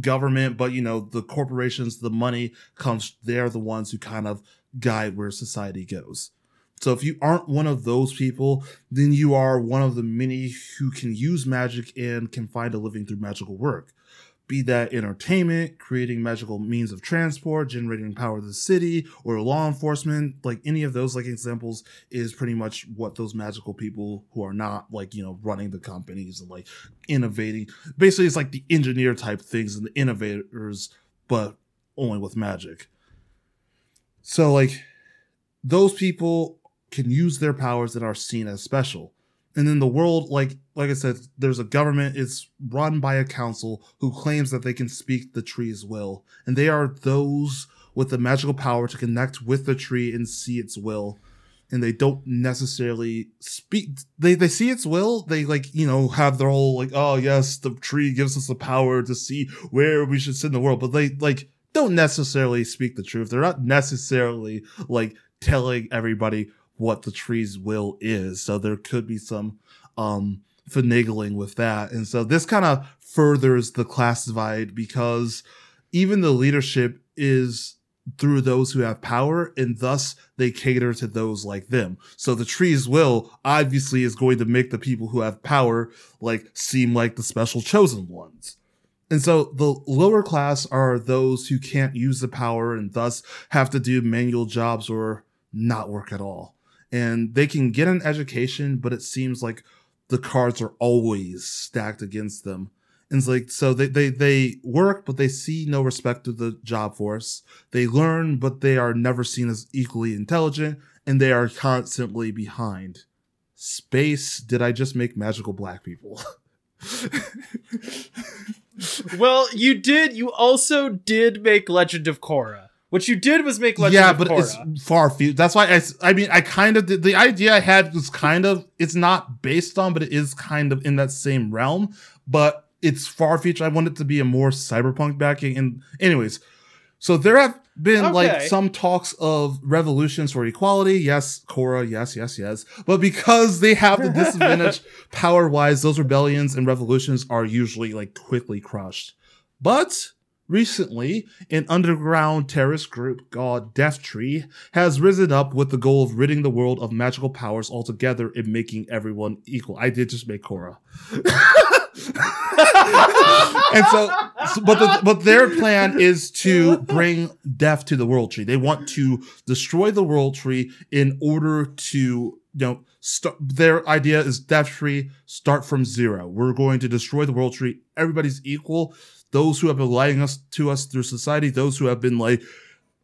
government, but, you know, the corporations, the money comes, they're the ones who kind of guide where society goes. So if you aren't one of those people, then you are one of the many who can use magic and can find a living through magical work. Be that entertainment, creating magical means of transport, generating power to the city, or law enforcement, like any of those like examples is pretty much what those magical people who are not like, you know, running the companies and like innovating. Basically, it's like the engineer type things and the innovators, but only with magic. So like those people can use their powers that are seen as special. And then the world, like I said, there's a government. It's run by a council who claims that they can speak the tree's will. And they are those with the magical power to connect with the tree and see its will. And they don't necessarily speak. They see its will. They, like, you know, have their whole, like, oh, yes, the tree gives us the power to see where we should sit in the world. But they, like, don't necessarily speak the truth. They're not necessarily, like, telling everybody what the tree's will is. So there could be some finagling with that. And so this kind of furthers the class divide, because even the leadership is through those who have power, and thus they cater to those like them. So the tree's will obviously is going to make the people who have power like seem like the special chosen ones. And so the lower class are those who can't use the power and thus have to do manual jobs or not work at all. And they can get an education, but it seems like the cards are always stacked against them. And it's like, so they work, but they see no respect to the job force. They learn, but they are never seen as equally intelligent, and they are constantly behind. Space, did I just make magical black people? Well, you did. You also did make Legend of Korra. What you did was make Legend of Korra. Yeah, but it's far field. That's why I kind of did. The idea I had was kind of, it's not based on, but it is kind of in that same realm. But it's far future. I want it to be a more cyberpunk backing. And anyways, so there have been like some talks of revolutions for equality. Yes, Korra. Yes. But because they have the disadvantage power wise, those rebellions and revolutions are usually like quickly crushed. But recently, an underground terrorist group called Death Tree has risen up with the goal of ridding the world of magical powers altogether and making everyone equal. I did just make Korra. And so, but their plan is to bring death to the World Tree. They want to destroy the World Tree in order to, you know, their idea is Death Tree, start from zero. We're going to destroy the World Tree. Everybody's equal. Those who have been lying to us through society, those who have been like,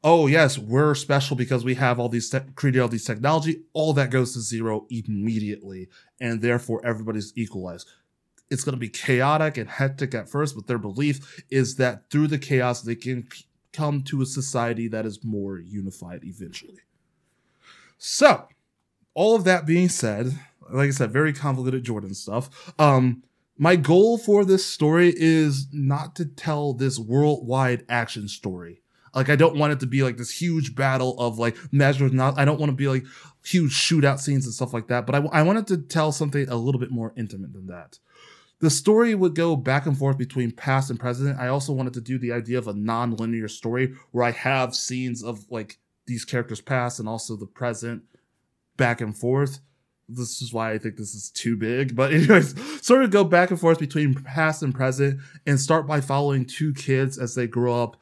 oh, yes, we're special because we have all these created all these technology, all that goes to zero immediately. And therefore, everybody's equalized. It's going to be chaotic and hectic at first, but their belief is that through the chaos, they can come to a society that is more unified eventually. So, all of that being said, like I said, very convoluted Jordan stuff. My goal for this story is not to tell this worldwide action story. Like, I don't want it to be like this huge battle of like measures. Not, I don't want to be like huge shootout scenes and stuff like that. But I wanted to tell something a little bit more intimate than that. The story would go back and forth between past and present. I also wanted to do the idea of a non-linear story where I have scenes of like these characters past and also the present back and forth. This is why I think this is too big. But anyways, sort of go back and forth between past and present and start by following two kids as they grow up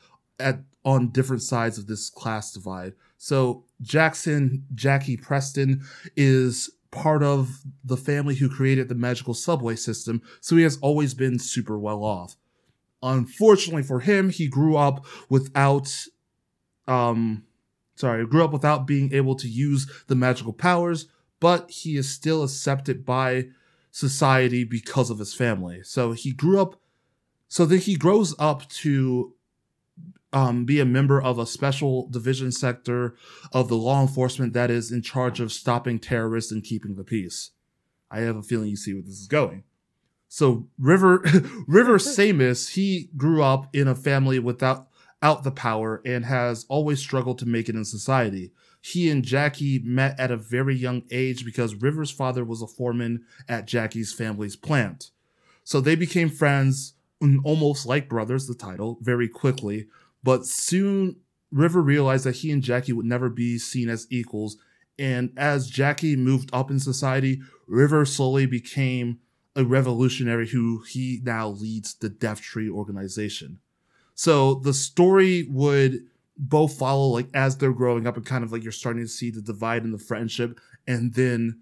on different sides of this class divide. So Jackie Preston is part of the family who created the magical subway system. So he has always been super well off. Unfortunately for him, he grew up without being able to use the magical powers, but he is still accepted by society because of his family. So then he grows up to be a member of a special division sector of the law enforcement that is in charge of stopping terrorists and keeping the peace. I have a feeling you see where this is going. So River Samus, he grew up in a family without the power and has always struggled to make it in society. He and Jackie met at a very young age because River's father was a foreman at Jackie's family's plant. So they became friends, almost like brothers, the title, very quickly. But soon River realized that he and Jackie would never be seen as equals. And as Jackie moved up in society, River slowly became a revolutionary who he now leads the Death Tree organization. So the story would both follow like as they're growing up and kind of like you're starting to see the divide in the friendship and then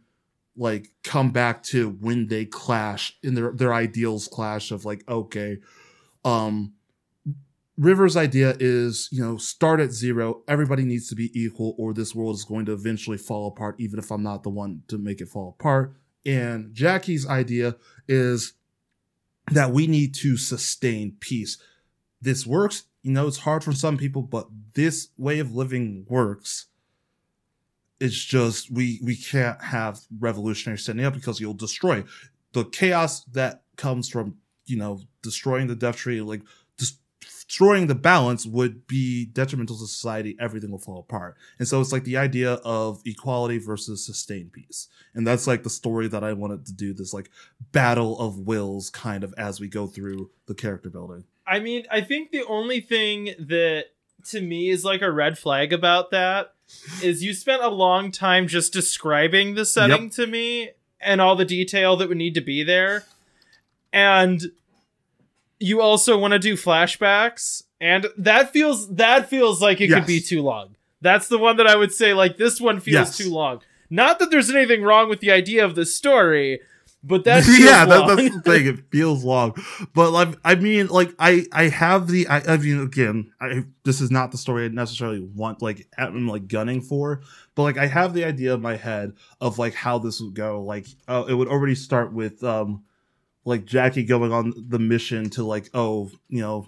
like come back to when they clash in their ideals clash of like, okay, River's idea is, you know, start at zero. Everybody needs to be equal or this world is going to eventually fall apart, even if I'm not the one to make it fall apart. And Jackie's idea is that we need to sustain peace. This works. You know, it's hard for some people, but this way of living works. It's just we can't have revolutionaries standing up because you'll destroy the chaos that comes from, you know, destroying the Death Tree. Like destroying the balance would be detrimental to society. Everything will fall apart. And so it's like the idea of equality versus sustained peace. And that's like the story that I wanted to do, this like battle of wills kind of as we go through the character building. I mean, I think the only thing that to me is like a red flag about that is you spent a long time just describing the setting to me and all the detail that would need to be there. And you also want to do flashbacks, and that feels like it could be too long. That's the one that I would say, like, this one feels too long. Not that there's anything wrong with the idea of the story, but that feels long. That's the thing. It feels long. But like, I mean, like, I mean, again, this is not the story I necessarily want, like, I'm like gunning for, but like I have the idea in my head of like how this would go. Like, it would already start with like Jackie going on the mission to like, oh, you know,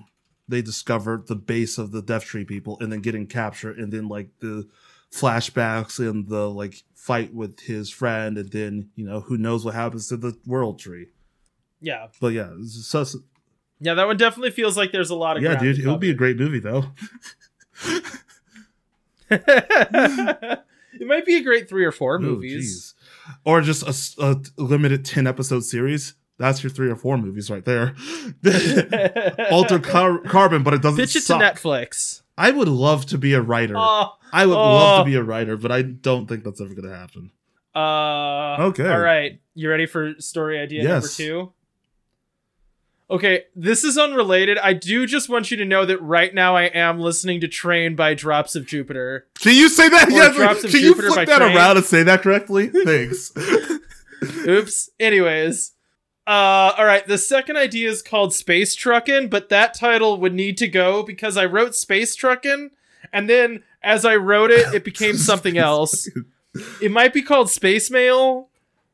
they discovered the base of the Death Tree people and then getting captured, and then like the flashbacks and the like fight with his friend, and then, you know, who knows what happens to the World Tree. Yeah. But yeah. Yeah, that one definitely feels like there's a lot of ground. Yeah, dude, it would be a great movie though. It might be a great 3 or 4 movies. Geez. Or just a limited 10 episode series. That's your 3 or 4 movies right there. Altered Carbon, but it doesn't pitch it suck. To Netflix. I would love to be a writer. I would love to be a writer, but I don't think that's ever going to happen. Okay. All right. You ready for story idea number 2? Okay. This is unrelated. I do just want you to know that right now I am listening to Train by Drops of Jupiter. Can you say that? Yes, Drops of Can Jupiter you flip that Train? Around and say that correctly? Thanks. Oops. Anyways. All right, the second idea is called Space Truckin', but that title would need to go because I wrote Space Truckin', and then as I wrote it, it became something else. It might be called Space Mail,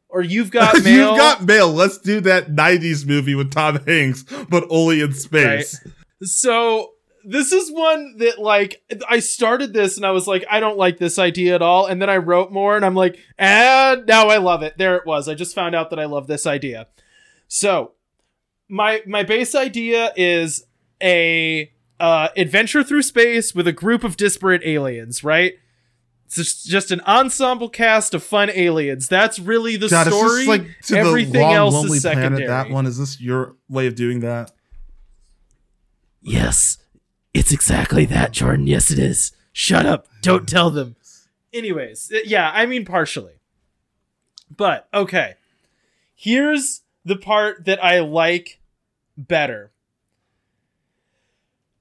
or You've Got Mail. You've Got Mail. Let's do that 90s movie with Tom Hanks, but only in space. Right. So this is one that, like, I started this and I was like, I don't like this idea at all. And then I wrote more and I'm like, and now I love it. There it was. I just found out that I love this idea. So, my base idea is a adventure through space with a group of disparate aliens, right? It's just an ensemble cast of fun aliens. That's really the story. Is this like to everything the long, else lonely is secondary. Planet, that one, is this your way of doing that? Yes, it's exactly that, Jordan. Yes, it is. Shut up. Don't tell them. Anyways, yeah, I mean partially. But, okay. Here's the part that I like better.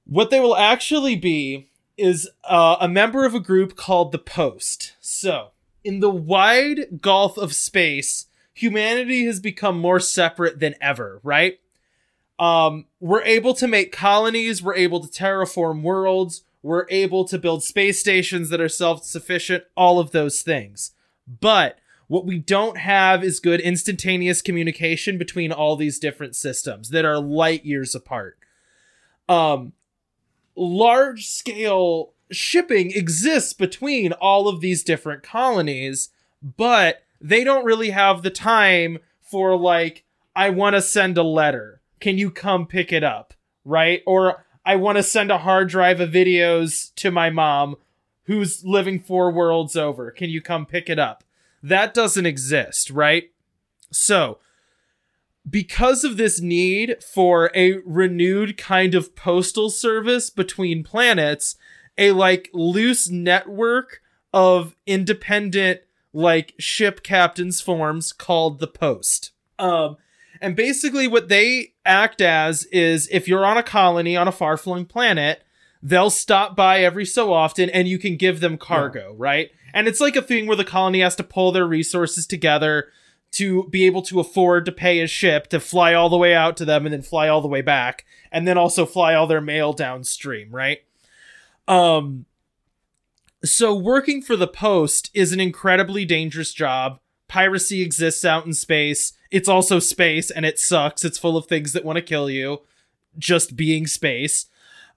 What they will actually be is a member of a group called The Post. So, in the wide gulf of space, humanity has become more separate than ever, right? We're able to make colonies. We're able to terraform worlds. We're able to build space stations that are self-sufficient. All of those things. But what we don't have is good instantaneous communication between all these different systems that are light years apart. Large scale shipping exists between all of these different colonies, but they don't really have the time for, like, I want to send a letter. Can you come pick it up? Right? Or I want to send a hard drive of videos to my mom who's living 4 worlds over. Can you come pick it up? That doesn't exist, right? So, because of this need for a renewed kind of postal service between planets, a, like, loose network of independent, like, ship captains forms called the Post. And basically what they act as is, if you're on a colony on a far-flung planet, they'll stop by every so often and you can give them cargo, right? And it's like a thing where the colony has to pull their resources together to be able to afford to pay a ship to fly all the way out to them and then fly all the way back. And then also fly all their mail downstream, right? So working for the Post is an incredibly dangerous job. Piracy exists out in space. It's also space and it sucks. It's full of things that want to kill you. Just being space.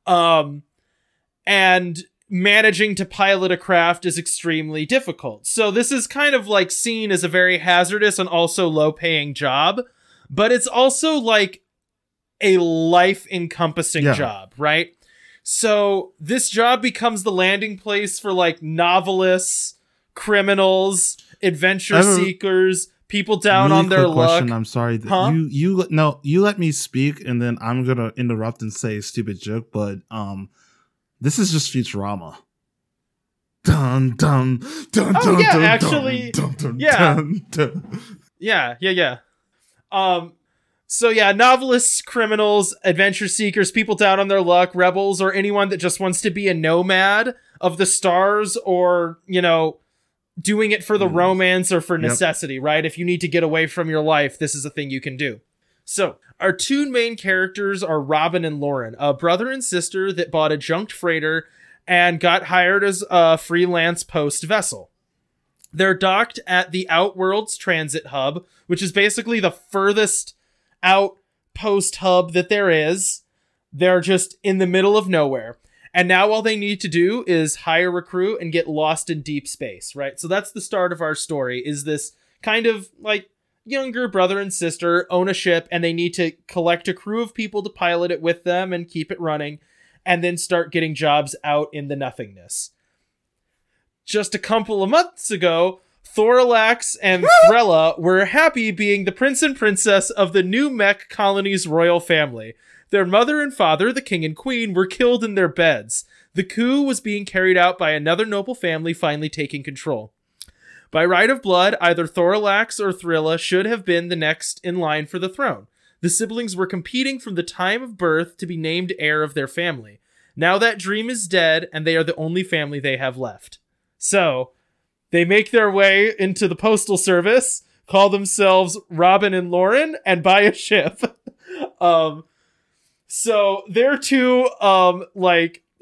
And managing to pilot a craft is extremely difficult. So this is kind of like seen as a very hazardous and also low paying job, but it's also like a life encompassing job, right? So this job becomes the landing place for like novelists, criminals, adventure seekers, people down really on their luck. Question. I'm sorry. You let me speak and then I'm going to interrupt and say a stupid joke, but, this is just Futurama. Dun dun dun dun. Oh, yeah, dun, actually, dun, dun, dun, yeah. Dun, dun. Yeah. So yeah, novelists, criminals, adventure seekers, people down on their luck, rebels, or anyone that just wants to be a nomad of the stars, or, you know, doing it for the romance or for necessity, right? If you need to get away from your life, this is a thing you can do. So, our two main characters are Robin and Lauren, a brother and sister that bought a junked freighter and got hired as a freelance post vessel. They're docked at the Outworld's transit hub, which is basically the furthest out post hub that there is. They're just in the middle of nowhere. And now all they need to do is hire a crew and get lost in deep space, right? So that's the start of our story, is this kind of like younger brother and sister own a ship and they need to collect a crew of people to pilot it with them and keep it running and then start getting jobs out in the nothingness. Just a couple of months ago, Thorlax and Thrella were happy being the prince and princess of the new mech colony's royal family. Their mother and father, the king and queen, were killed in their beds. The coup was being carried out by another noble family finally taking control. By right of blood, either Thorlax or Thrilla should have been the next in line for the throne. The siblings were competing from the time of birth to be named heir of their family. Now that dream is dead, and they are the only family they have left. So, they make their way into the postal service, call themselves Robin and Lauren, and buy a ship. So, they're two,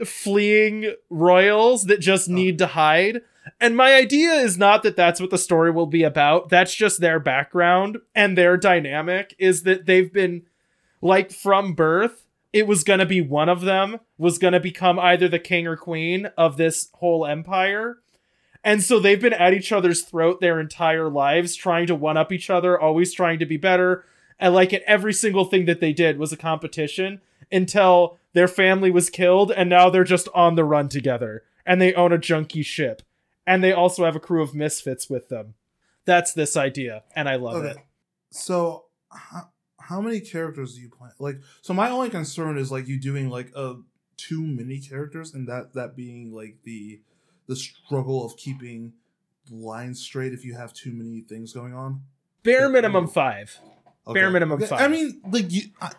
fleeing royals that just need to hide. And my idea is not that that's what the story will be about. That's just their background and their dynamic is that they've been, like, from birth, it was going to be one of them was going to become either the king or queen of this whole empire. And so they've been at each other's throat their entire lives, trying to one-up each other, always trying to be better. And, like, in every single thing that they did was a competition until their family was killed and now they're just on the run together and they own a junky ship. And they also have a crew of misfits with them. That's this idea, and I love it. So, how many characters do you plan? Like, so my only concern is like you doing like too many characters, and that being like the struggle of keeping lines straight if you have too many things going on. Bare minimum 5. Okay. Bare minimum 5. I mean, like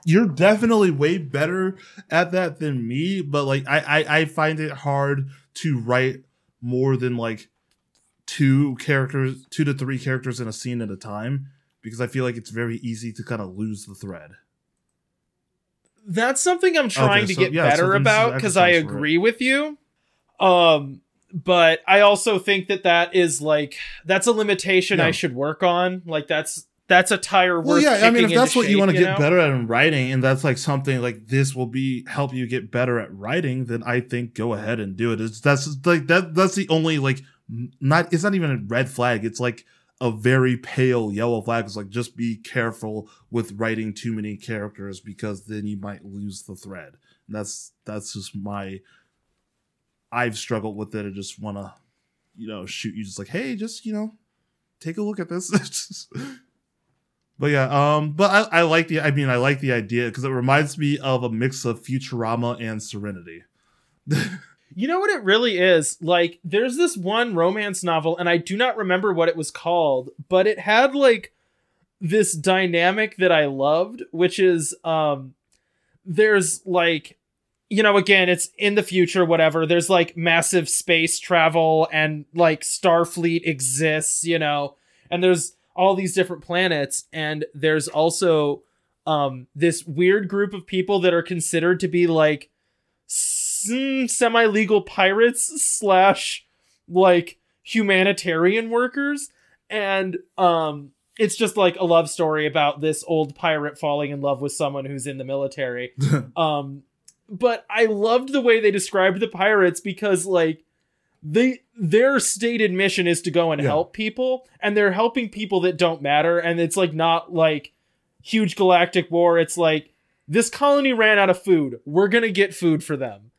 you're definitely way better at that than me, but like I find it hard to write more than like 2 to 3 characters in a scene at a time, because I feel like it's very easy to kind of lose the thread. That's something I'm trying to get better about, because I agree with you. But I also think that is like, that's a limitation I should work on. Like that's a tire. Well, yeah. I mean, if that's what you want to get better at in writing, and that's like something like this will be help you get better at writing, then I think go ahead and do it. That's like that. That's the only like not. It's not even a red flag. It's like a very pale yellow flag. It's like just be careful with writing too many characters, because then you might lose the thread. And that's just my. I've struggled with it. I just want to, shoot you just like, hey, just, take a look at this. But yeah, but I like the idea, because it reminds me of a mix of Futurama and Serenity. You know what it really is? Like, there's this one romance novel, and I do not remember what it was called, but it had like this dynamic that I loved, which is there's like, again, it's in the future, whatever. There's like massive space travel and like Starfleet exists, and there's all these different planets. And there's also this weird group of people that are considered to be like semi-legal pirates / like humanitarian workers. And it's just like a love story about this old pirate falling in love with someone who's in the military. But I loved the way they described the pirates, because like their stated mission is to go and help people, and they're helping people that don't matter. And it's like not like huge galactic war. It's like this colony ran out of food. We're going to get food for them.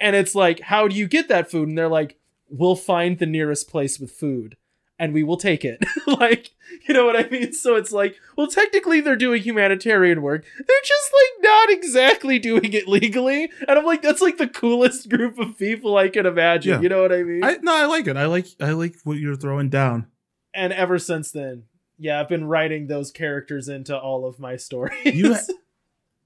And it's like, how do you get that food? And they're like, we'll find the nearest place with food and we will take it. Like, you know what I mean? So it's like, well, technically they're doing humanitarian work. They're just like not exactly doing it legally. And I'm like, that's like the coolest group of people I can imagine. Yeah. You know what I mean? I like it. I like what you're throwing down. And ever since then, I've been writing those characters into all of my stories.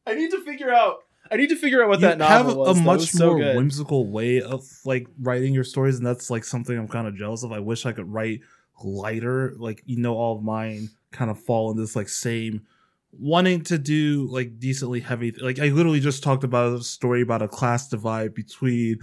I need to figure out what that novel was. You have a much more whimsical way of like writing your stories. And that's like something I'm kind of jealous of. I wish I could write lighter, like all of mine kind of fall in this like same wanting to do like decently heavy. Like I literally just talked about a story about a class divide between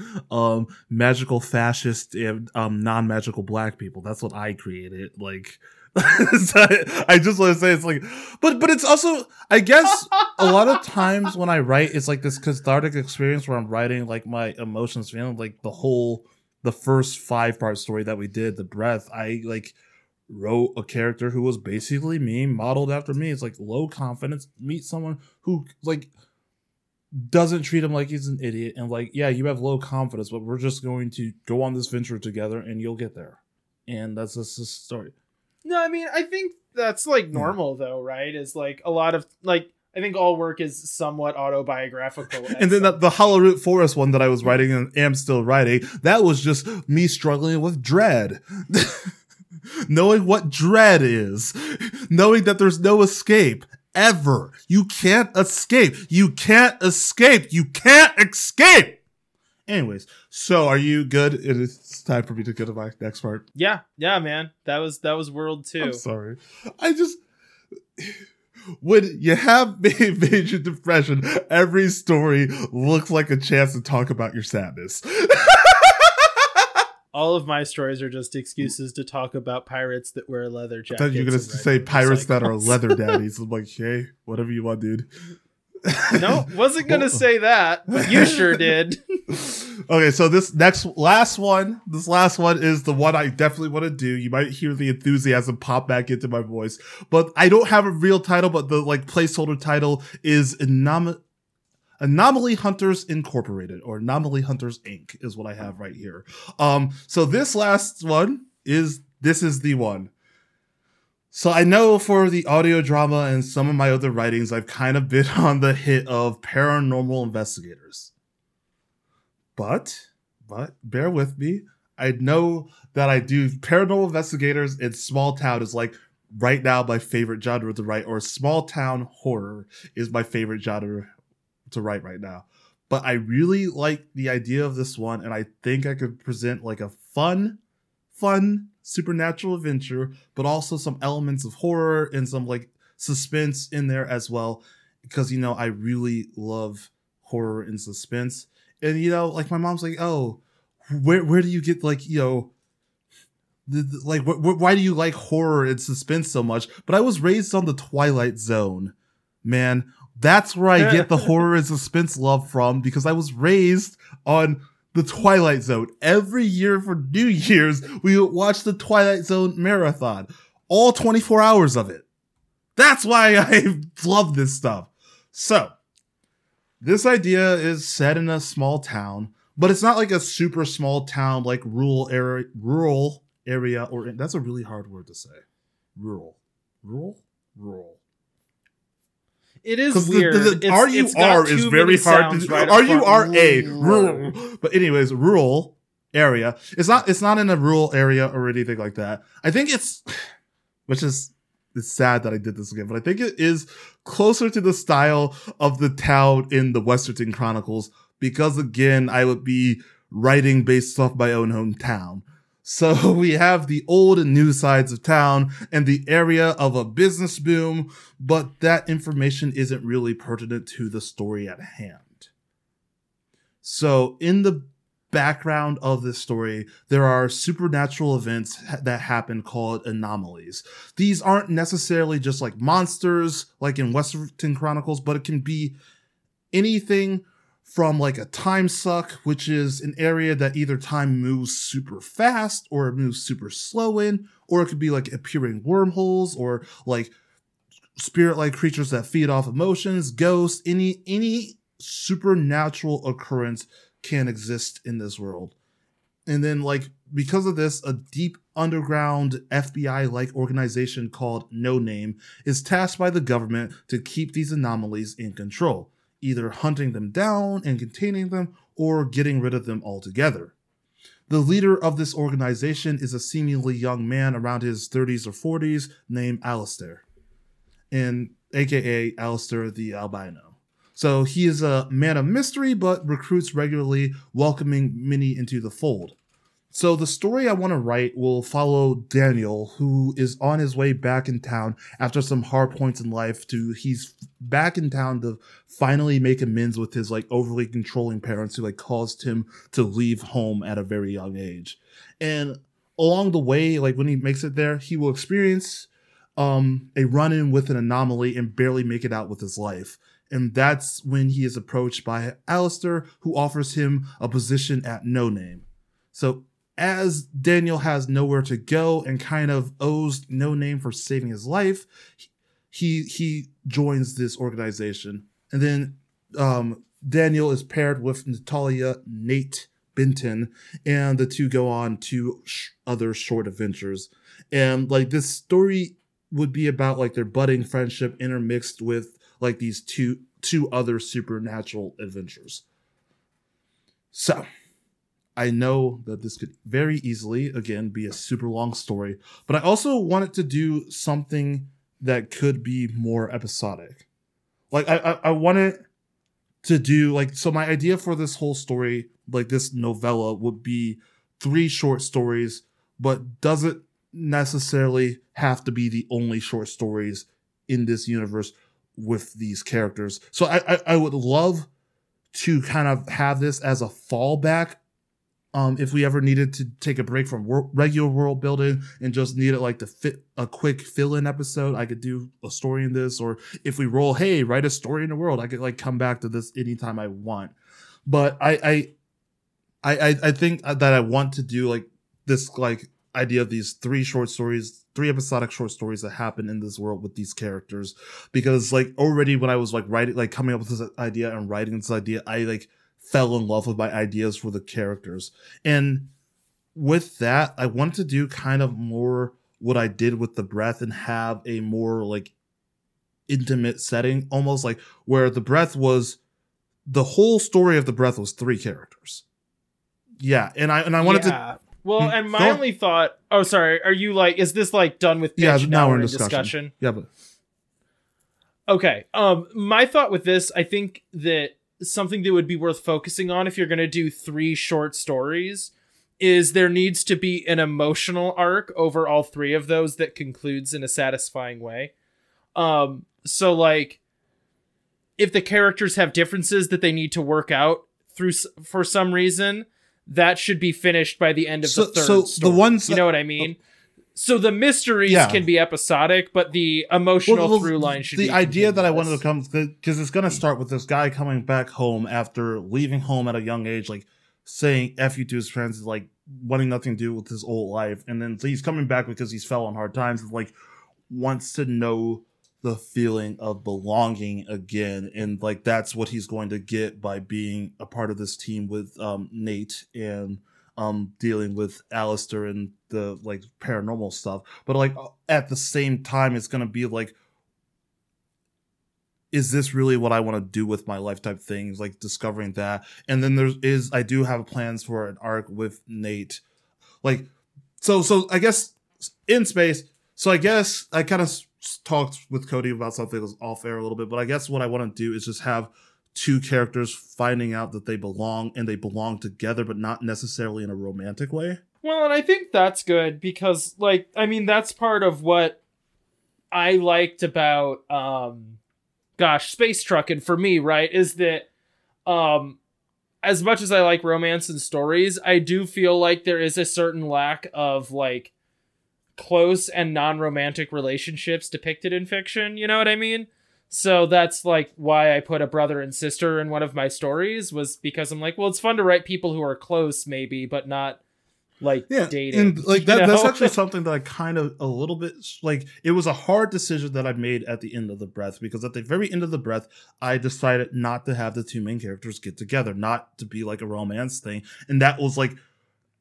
magical fascist and non-magical black people. That's what I created. Like so I just want to say it's like, but it's also I guess a lot of times when I write, it's like this cathartic experience where I'm writing like my emotions, like the first 5-part story that we did, The Breath, I like wrote a character who was basically me, modeled after me. It's like low confidence, meet someone who like doesn't treat him like he's an idiot. And like, yeah, you have low confidence, but we're just going to go on this venture together and you'll get there. And that's just the story. No, I mean, I think that's like normal though, right? Is like a lot of like, I think all work is somewhat autobiographical. And then the Hollow Root Forest one that I was writing and am still writing, that was just me struggling with dread. Knowing what dread is. Knowing that there's no escape. Ever. You can't escape. You can't escape. You can't escape. Anyways, so are you good? It is time for me to go to my next part. Yeah. Yeah, man. That was World 2. I'm sorry. I just... When you have major depression, every story looks like a chance to talk about your sadness. All of my stories are just excuses to talk about pirates that wear leather jackets. I thought you were going to say pirates that are leather daddies. I'm like, hey, whatever you want, dude. No, wasn't going to say that, but you sure did. Okay, so this last one is the one I definitely want to do. You might hear the enthusiasm pop back into my voice, but I don't have a real title, but the like placeholder title is Anomaly Hunters Incorporated, or Anomaly Hunters Inc. is what I have right here. So this last one is the one. So I know for the audio drama and some of my other writings, I've kind of been on the hit of paranormal investigators. But bear with me. I know that I do paranormal investigators and small town is like right now my favorite genre to write, or small town horror is my favorite genre to write right now. But I really like the idea of this one, and I think I could present like a fun supernatural adventure, but also some elements of horror and some like suspense in there as well. because, you know, I really love horror and suspense. And, you know, like, my mom's like, oh, where do you get, like, you know, like, why do you like horror and suspense so much? But I was raised on The Twilight Zone, man. That's where I get the horror and suspense love from, because I was raised on The Twilight Zone. Every year for New Year's, we would watch The Twilight Zone marathon, all 24 hours of it. That's why I love this stuff. So, this idea is set in a small town, but it's not like a super small town, like rural area, or that's a really hard word to say. Rural. It is weird. The R-U-R is very hard to do. R-U-R-A, rural. But anyways, rural area. It's not in a rural area or anything like that. I think it's, which is, it's sad that I did this again, but I think it is closer to the style of the town in the Westerton Chronicles, because again, I would be writing based off my own hometown. So we have the old and new sides of town and the area of a business boom, but that information isn't really pertinent to the story at hand. So in the background of this story, there are supernatural events that happen called anomalies. These aren't necessarily just like monsters like in Westerton Chronicles, but it can be anything from like a time suck, which is an area that either time moves super fast or it moves super slow in, or it could be like appearing wormholes or like spirit-like creatures that feed off emotions, ghosts, any supernatural occurrence can exist in this world. And then, like, because of this, a deep underground FBI-like organization called No Name is tasked by the government to keep these anomalies in control, either hunting them down and containing them or getting rid of them altogether. The leader of this organization is a seemingly young man around his 30s or 40s named Alistair, and aka Alistair the Albino. So he is a man of mystery, but recruits regularly, welcoming many into the fold. So the story I want to write will follow Daniel, who is on his way back in town after some hard points in life. He's back in town to finally make amends with his like overly controlling parents who like caused him to leave home at a very young age. And along the way, like when he makes it there, he will experience a run-in with an anomaly and barely make it out with his life. And that's when he is approached by Alistair, who offers him a position at No Name. So as Daniel has nowhere to go and kind of owes No Name for saving his life, he joins this organization. And then Daniel is paired with Natalia Nate Benton, and the two go on to other short adventures. And like this story would be about like their budding friendship intermixed with like these two other supernatural adventures. So I know that this could very easily, again, be a super long story, but I also wanted to do something that could be more episodic. Like I wanted to do like, so my idea for this whole story, like this novella, would be 3 short stories, but doesn't necessarily have to be the only short stories in this universe with these characters. So I would love to kind of have this as a fallback if we ever needed to take a break from regular world building and just needed like to fit a quick fill-in episode. I could do a story in this, or if we roll, hey, write a story in the world, I could like come back to this anytime I want. But I think that I want to do like this like idea of these 3 short stories, 3 episodic short stories that happen in this world with these characters, because like already when I was like writing, like coming up with this idea and writing this idea, I like fell in love with my ideas for the characters. And with that, I wanted to do kind of more what I did with The Breath and have a more like intimate setting, almost like where The Breath was, the whole story of The Breath was 3 characters. Yeah. And I wanted to. Well, and my only thought, oh, sorry, are you like, is this like done with page? Yeah, now we're in discussion. Yeah, but okay. My thought with this, I think that something that would be worth focusing on if you're going to do 3 short stories is there needs to be an emotional arc over all 3 of those that concludes in a satisfying way. So like if the characters have differences that they need to work out through for some reason, that should be finished by the end of the third story. The ones that, you know what I mean? So the mysteries can be episodic, but the emotional through line should be the idea that I wanted to come, because it's going to start with this guy coming back home after leaving home at a young age, like saying F you to his friends, like wanting nothing to do with his old life. And then so he's coming back because he's fell on hard times and like wants to know the feeling of belonging again. And like, that's what he's going to get by being a part of this team with Nate and dealing with Alistair and the like paranormal stuff. But like at the same time, it's going to be like, is this really what I want to do with my life type things? Like discovering that. And then I do have plans for an arc with Nate. Like, so I guess in space. So I guess I kind of talked with Cody about something that was off air a little bit, but I guess what I want to do is just have two characters finding out that they belong, and they belong together, but not necessarily in a romantic way. Well, and I think that's good because, like, I mean, that's part of what I liked about, Space Truckin' for me, right? Is that, as much as I like romance and stories, I do feel like there is a certain lack of, like, close and non-romantic relationships depicted in fiction. You know what I mean? So that's like why I put a brother and sister in one of my stories, was because I'm like, well, it's fun to write people who are close maybe, but not like dating. And like that's actually something that I kind of a little bit like, it was a hard decision that I made at the end of The Breath, because at the very end of The Breath, I decided not to have the two main characters get together, not to be like a romance thing. And that was like,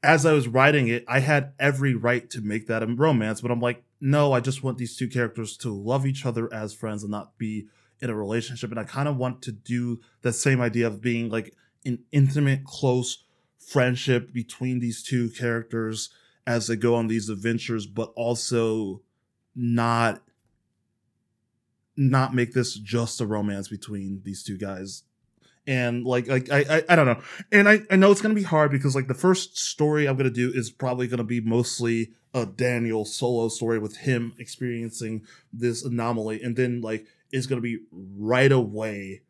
as I was writing it, I had every right to make that a romance, but I'm like, no, I just want these two characters to love each other as friends and not be in a relationship. And I kind of want to do that same idea of being like an intimate, close friendship between these two characters as they go on these adventures, but also not make this just a romance between these two guys. And like I don't know. And I know it's going to be hard because like the first story I'm going to do is probably going to be mostly a Daniel solo story with him experiencing this anomaly. And then like it's going to be right away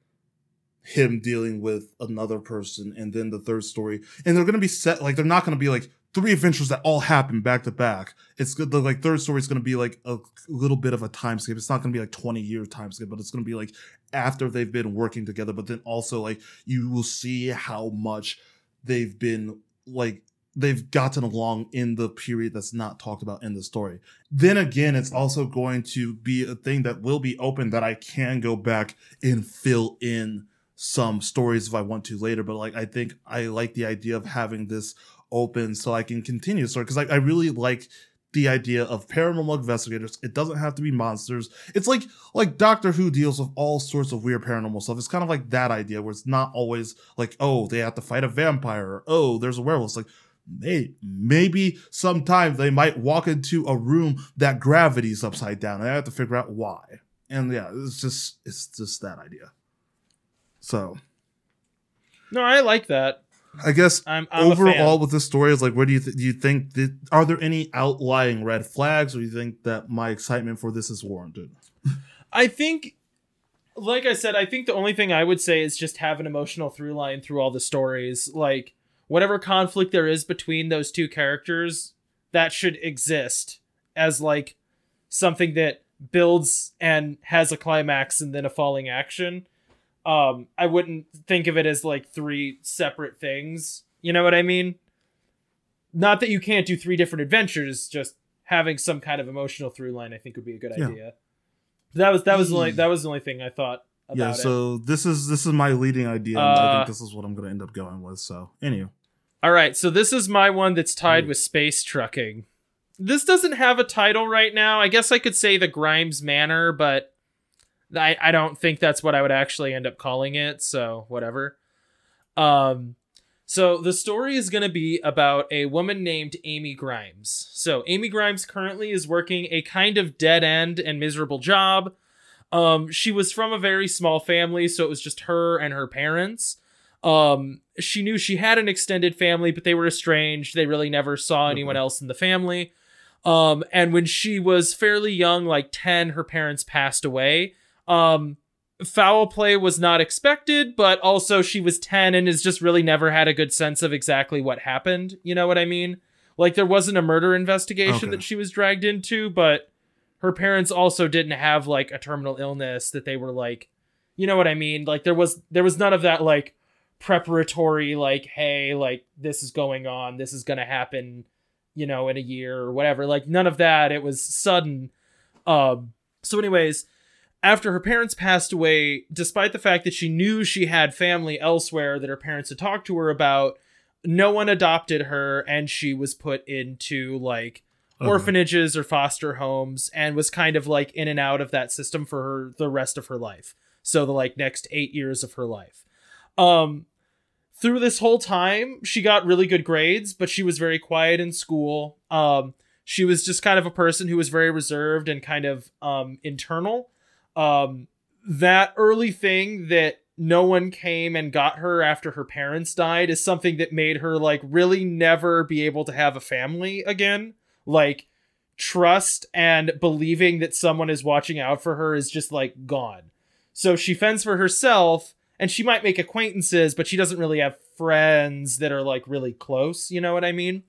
him dealing with another person. And then the third story. And they're going to be set, like they're not going to be like three adventures that all happen back to back. It's good. The like third story is going to be like a little bit of a time skip. It's not going to be like 20 year time skip, but it's going to be like after they've been working together. But then also like you will see how much they've been like they've gotten along in the period that's not talked about in the story. Then again, it's also going to be a thing that will be open that I can go back and fill in some stories if I want to later. But like I think I like the idea of having this open so I can continue the story, because I really like the idea of paranormal investigators. It doesn't have to be monsters. It's like Doctor Who deals with all sorts of weird paranormal stuff. It's kind of like that idea where it's not always like, oh, they have to fight a vampire, or oh, there's a werewolf. It's like, hey, maybe sometimes they might walk into a room that gravity's upside down and I have to figure out why. And yeah, it's just that idea. So no, I like that. I guess I'm overall with this story is like, where do you think that, are there any outlying red flags, or do you think that my excitement for this is warranted? I think, like I said, I think the only thing I would say is just have an emotional through line through all the stories. Like whatever conflict there is between those two characters, that should exist as like something that builds and has a climax and then a falling action. I wouldn't think of it as like three separate things. You know what I mean? Not that you can't do three different adventures, just having some kind of emotional through line, I think would be a good idea. That was the only thing I thought about. Yeah, so it. This is my leading idea. I think this is what I'm going to end up going with. So anyway. All right. So this is my one that's tied with Space Trucking. This doesn't have a title right now. I guess I could say The Grimes Manor, but I don't think that's what I would actually end up calling it, so whatever. So the story is going to be about a woman named Amy Grimes. So Amy Grimes currently is working a kind of dead end and miserable job. She was from a very small family, so it was just her and her parents. She knew she had an extended family, but they were estranged. They really never saw anyone else in the family. And when she was fairly young, like 10, her parents passed away. Foul play was not expected, but also she was 10 and has just really never had a good sense of exactly what happened. You know what I mean? Like, there wasn't a murder investigation that she was dragged into, but her parents also didn't have, like, a terminal illness that they were, like, you know what I mean? Like, there was none of that, like, preparatory, like, hey, like, this is going on, this is going to happen, you know, in a year or whatever. Like, none of that. It was sudden. So anyways, after her parents passed away, despite the fact that she knew she had family elsewhere that her parents had talked to her about, no one adopted her, and she was put into, like, orphanages or foster homes, and was kind of, like, in and out of that system for her the rest of her life. So the, like, next 8 years of her life. Through this whole time, she got really good grades, but she was very quiet in school. She was just kind of a person who was very reserved and kind of internal. That early thing that no one came and got her after her parents died is something that made her, like, really never be able to have a family again. Like, trust and believing that someone is watching out for her is just, like, gone. So she fends for herself, and she might make acquaintances, but she doesn't really have friends that are, like, really close. You know what I mean?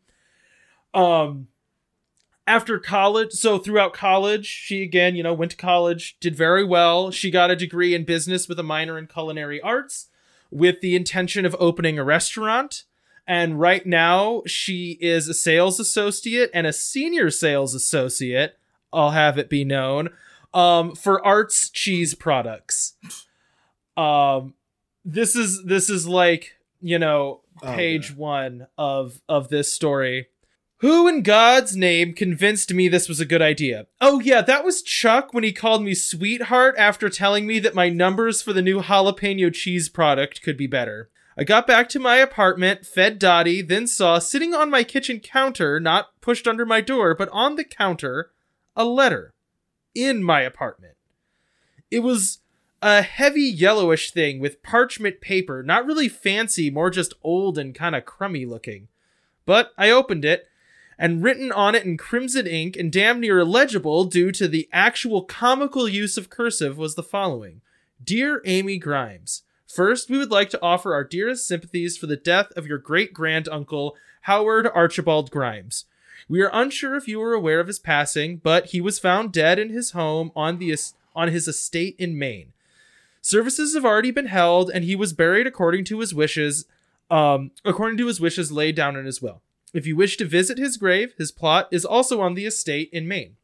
After college, so throughout college, she again, you know, went to college, did very well. She got a degree in business with a minor in culinary arts with the intention of opening a restaurant. And right now she is a sales associate and a senior sales associate, I'll have it be known, for Arts Cheese Products. This is like, you know, page one of this story. Who in God's name convinced me this was a good idea? Oh yeah, that was Chuck when he called me sweetheart after telling me that my numbers for the new jalapeno cheese product could be better. I got back to my apartment, fed Dottie, then saw sitting on my kitchen counter, not pushed under my door, but on the counter, a letter in my apartment. It was a heavy yellowish thing with parchment paper, not really fancy, more just old and kind of crummy looking. But I opened it. And written on it in crimson ink and damn near illegible due to the actual comical use of cursive was the following. Dear Amy Grimes, first we would like to offer our dearest sympathies for the death of your great-grand-uncle, Howard Archibald Grimes. We are unsure if you were aware of his passing, but he was found dead in his home on his estate in Maine. Services have already been held, and he was buried according to his wishes laid down in his will. If you wish to visit his grave, his plot is also on the estate in Maine.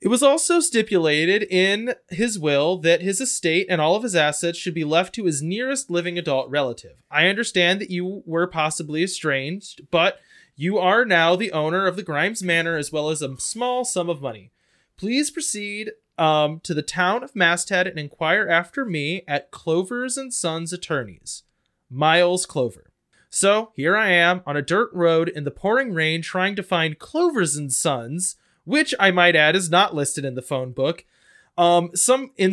It was also stipulated in his will that his estate and all of his assets should be left to his nearest living adult relative. I understand that you were possibly estranged, but you are now the owner of the Grimes Manor as well as a small sum of money. Please proceed to the town of Masthead and inquire after me at Clovers and Sons Attorneys. Miles Clover. So here I am on a dirt road in the pouring rain trying to find Clovers and Sons, which I might add is not listed in the phone book, in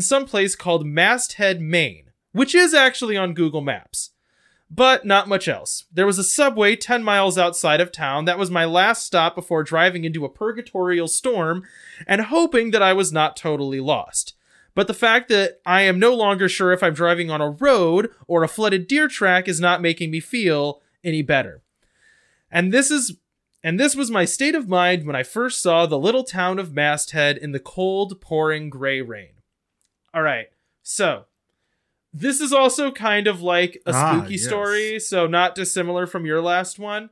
some place called Masthead, Maine, which is actually on Google Maps, but not much else. There was a subway 10 miles outside of town. That was my last stop before driving into a purgatorial storm and hoping that I was not totally lost. But the fact that I am no longer sure if I'm driving on a road or a flooded deer track is not making me feel any better. And this was my state of mind when I first saw the little town of Masthead in the cold, pouring gray rain. All right. So this is also kind of like a spooky story. So not dissimilar from your last one,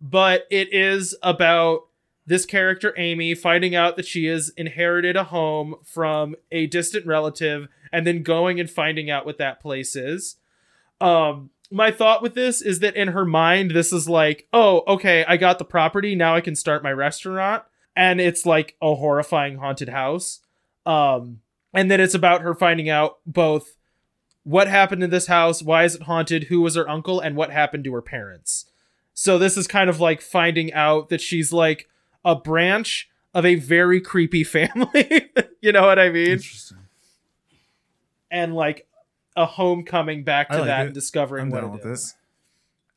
but it is about this character, Amy, finding out that she has inherited a home from a distant relative and then going and finding out what that place is. My thought with this is that in her mind, this is like, oh, okay, I got the property. Now I can start my restaurant. And it's like a horrifying haunted house. And then it's about her finding out both what happened in this house, why is it haunted, who was her uncle, and what happened to her parents. So this is kind of like finding out that she's like a branch of a very creepy family. You know what I mean? Interesting. And like a homecoming back to that and discovering what it is.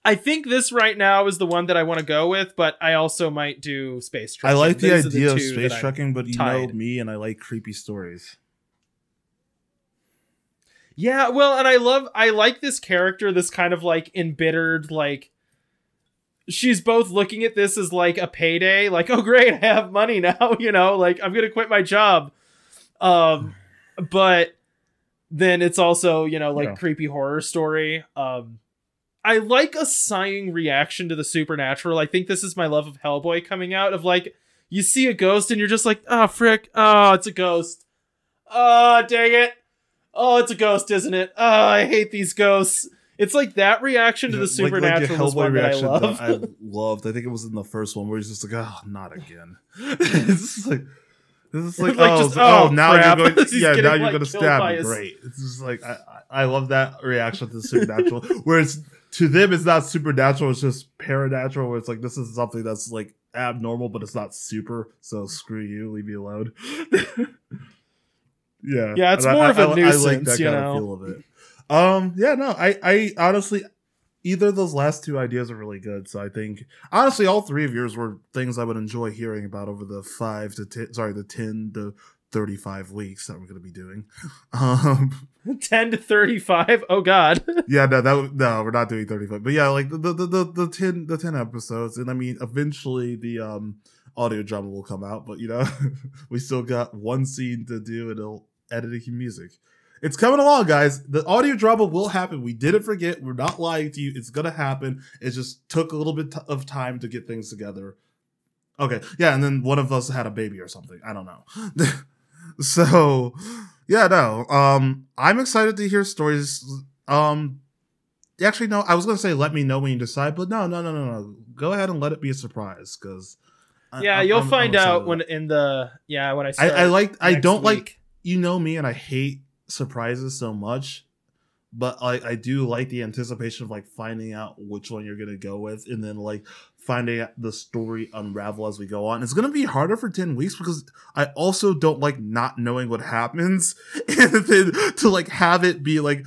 I think this right now is the one that I want to go with, but I also might do space trucking. I like the idea of space trucking, but you know me and I like creepy stories. Yeah, well, and I like this character, this kind of like embittered, like she's both looking at this as like a payday, like, oh great, I have money now, you know, like I'm gonna quit my job. But then it's also, you know, like creepy horror story. I like a sighing reaction to the supernatural. I think this is my love of Hellboy coming out, of like, you see a ghost and you're just like, oh, frick. Oh, it's a ghost. Oh, dang it. Oh, it's a ghost, isn't it? Oh, I hate these ghosts. It's like that reaction to the supernatural, like Hellboy reaction I love. That I loved. I think it was in the first one where he's just like, oh, not again. It's just like, this is like, now crap. You're going, now you're like, going to stab me. Great. It's just like, I love that reaction to the supernatural. Whereas to them, it's not supernatural. It's just paranatural, where it's like, this is something that's like abnormal, but it's not super. So screw you. Leave me alone. Yeah. Yeah. It's more of a nuisance, I like that kind of feel of it. I honestly, either of those last two ideas are really good. So I think, honestly, all three of yours were things I would enjoy hearing about over the 10 to 35 weeks that we're going to be doing. 10 to 35? Oh, God. Yeah, no, we're not doing 35. But yeah, like the 10 episodes. And I mean, eventually the audio drama will come out. But, you know, we still got one scene to do and editing music. It's coming along, guys. The audio drama will happen. We didn't forget. We're not lying to you. It's going to happen. It just took a little bit of time to get things together. Okay. Yeah. And then one of us had a baby or something. I don't know. So, yeah, no. I'm excited to hear stories. Actually, no, I was going to say let me know when you decide, but no. Go ahead and let it be a surprise, because. You'll find out when I start. I don't like, you know me, and I hate surprises so much, but I do like the anticipation of like finding out which one you're gonna go with, and then like finding out the story unravel as we go on. It's gonna be harder for 10 weeks because I also don't like not knowing what happens, and then to like have it be like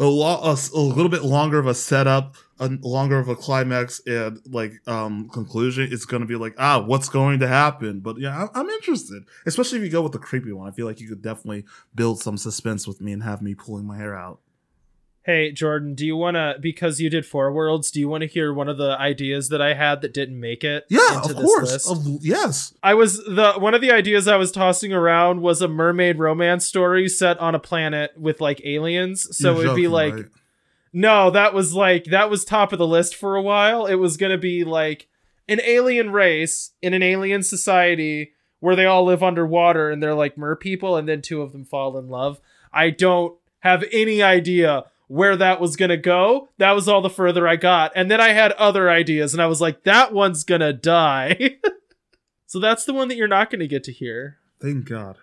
a little bit longer of a setup, a longer of a climax, and like conclusion. It's going to be like, what's going to happen? But yeah, I'm interested, especially if you go with the creepy one. I feel like you could definitely build some suspense with me and have me pulling my hair out. Hey, Jordan, do you want to, because you did 4 Worlds, do you want to hear one of the ideas that I had that didn't make it? Yeah, of course. Yes. One of the ideas I was tossing around was a mermaid romance story set on a planet with like aliens. So it'd be like, right? No, that was top of the list for a while. It was going to be like an alien race in an alien society where they all live underwater and they're like mer people. And then 2 of them fall in love. I don't have any idea where that was going to go. That was all the further I got. And then I had other ideas and I was like, that one's going to die. So that's the one that you're not going to get to hear. Thank God.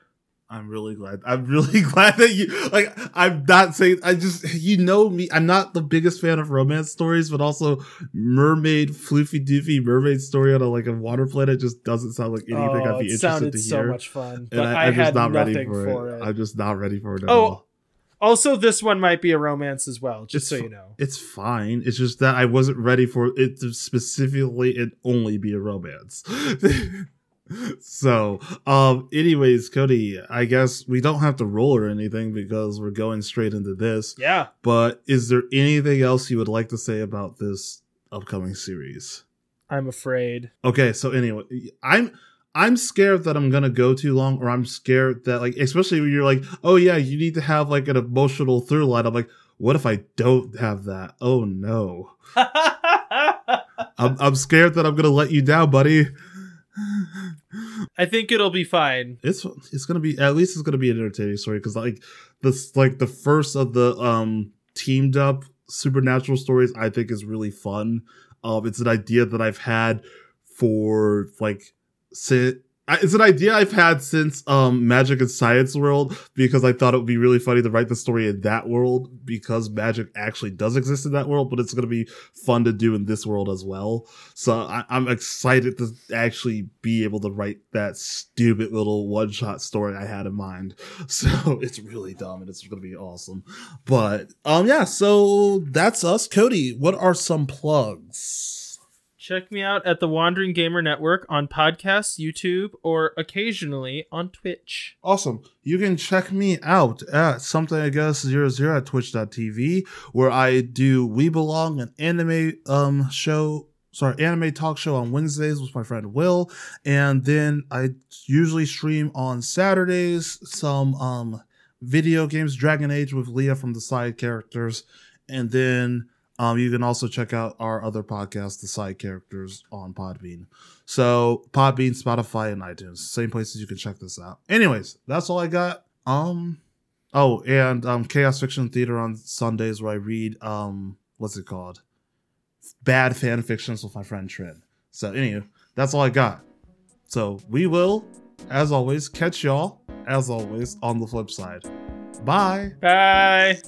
I'm really glad. I'm really glad that you, like, I'm not saying, I just, you know me, I'm not the biggest fan of romance stories, but also mermaid, floofy doofy mermaid story on a water planet just doesn't sound like anything I'd be interested to hear. It sounded so much fun, but I'm just not ready for it. I'm just not ready for it at all. Also, this one might be a romance as well, just so you know. It's fine. It's just that I wasn't ready for it to specifically and only be a romance. So, anyways, Cody, I guess we don't have to roll or anything because we're going straight into this. Yeah. But is there anything else you would like to say about this upcoming series? I'm afraid. Okay, so anyway, I'm scared that I'm going to go too long, or I'm scared that, like, especially when you're like, oh yeah, you need to have like an emotional through line. I'm like, what if I don't have that? Oh no. I'm scared that I'm going to let you down, buddy. I think it'll be fine. It's going to be, at least it's going to be an entertaining story, because like this, like the first of the teamed up supernatural stories, I think is really fun. It's an idea that I've had for like, it's an idea I've had since Magic and Science World, because I thought it would be really funny to write the story in that world, because magic actually does exist in that world, but it's going to be fun to do in this world as well. So I'm excited to actually be able to write that stupid little one-shot story I had in mind. So it's really dumb and it's going to be awesome. But yeah, so that's us. Cody, what are some plugs? Check me out at the Wandering Gamer Network on podcasts, YouTube, or occasionally on Twitch. Awesome. You can check me out at something I guess 00 at twitch.tv, where I do We Belong, an anime talk show on Wednesdays with my friend Will. And then I usually stream on Saturdays some video games, Dragon Age with Leah from the side characters. And then you can also check out our other podcast, The Side Characters, on Podbean. So Podbean, Spotify, and iTunes. Same places you can check this out. Anyways, that's all I got. Chaos Fiction Theater on Sundays, where I read, bad fan fictions with my friend Trin. So anywho, that's all I got. So we will, as always, catch y'all, as always, on the flip side. Bye. Bye.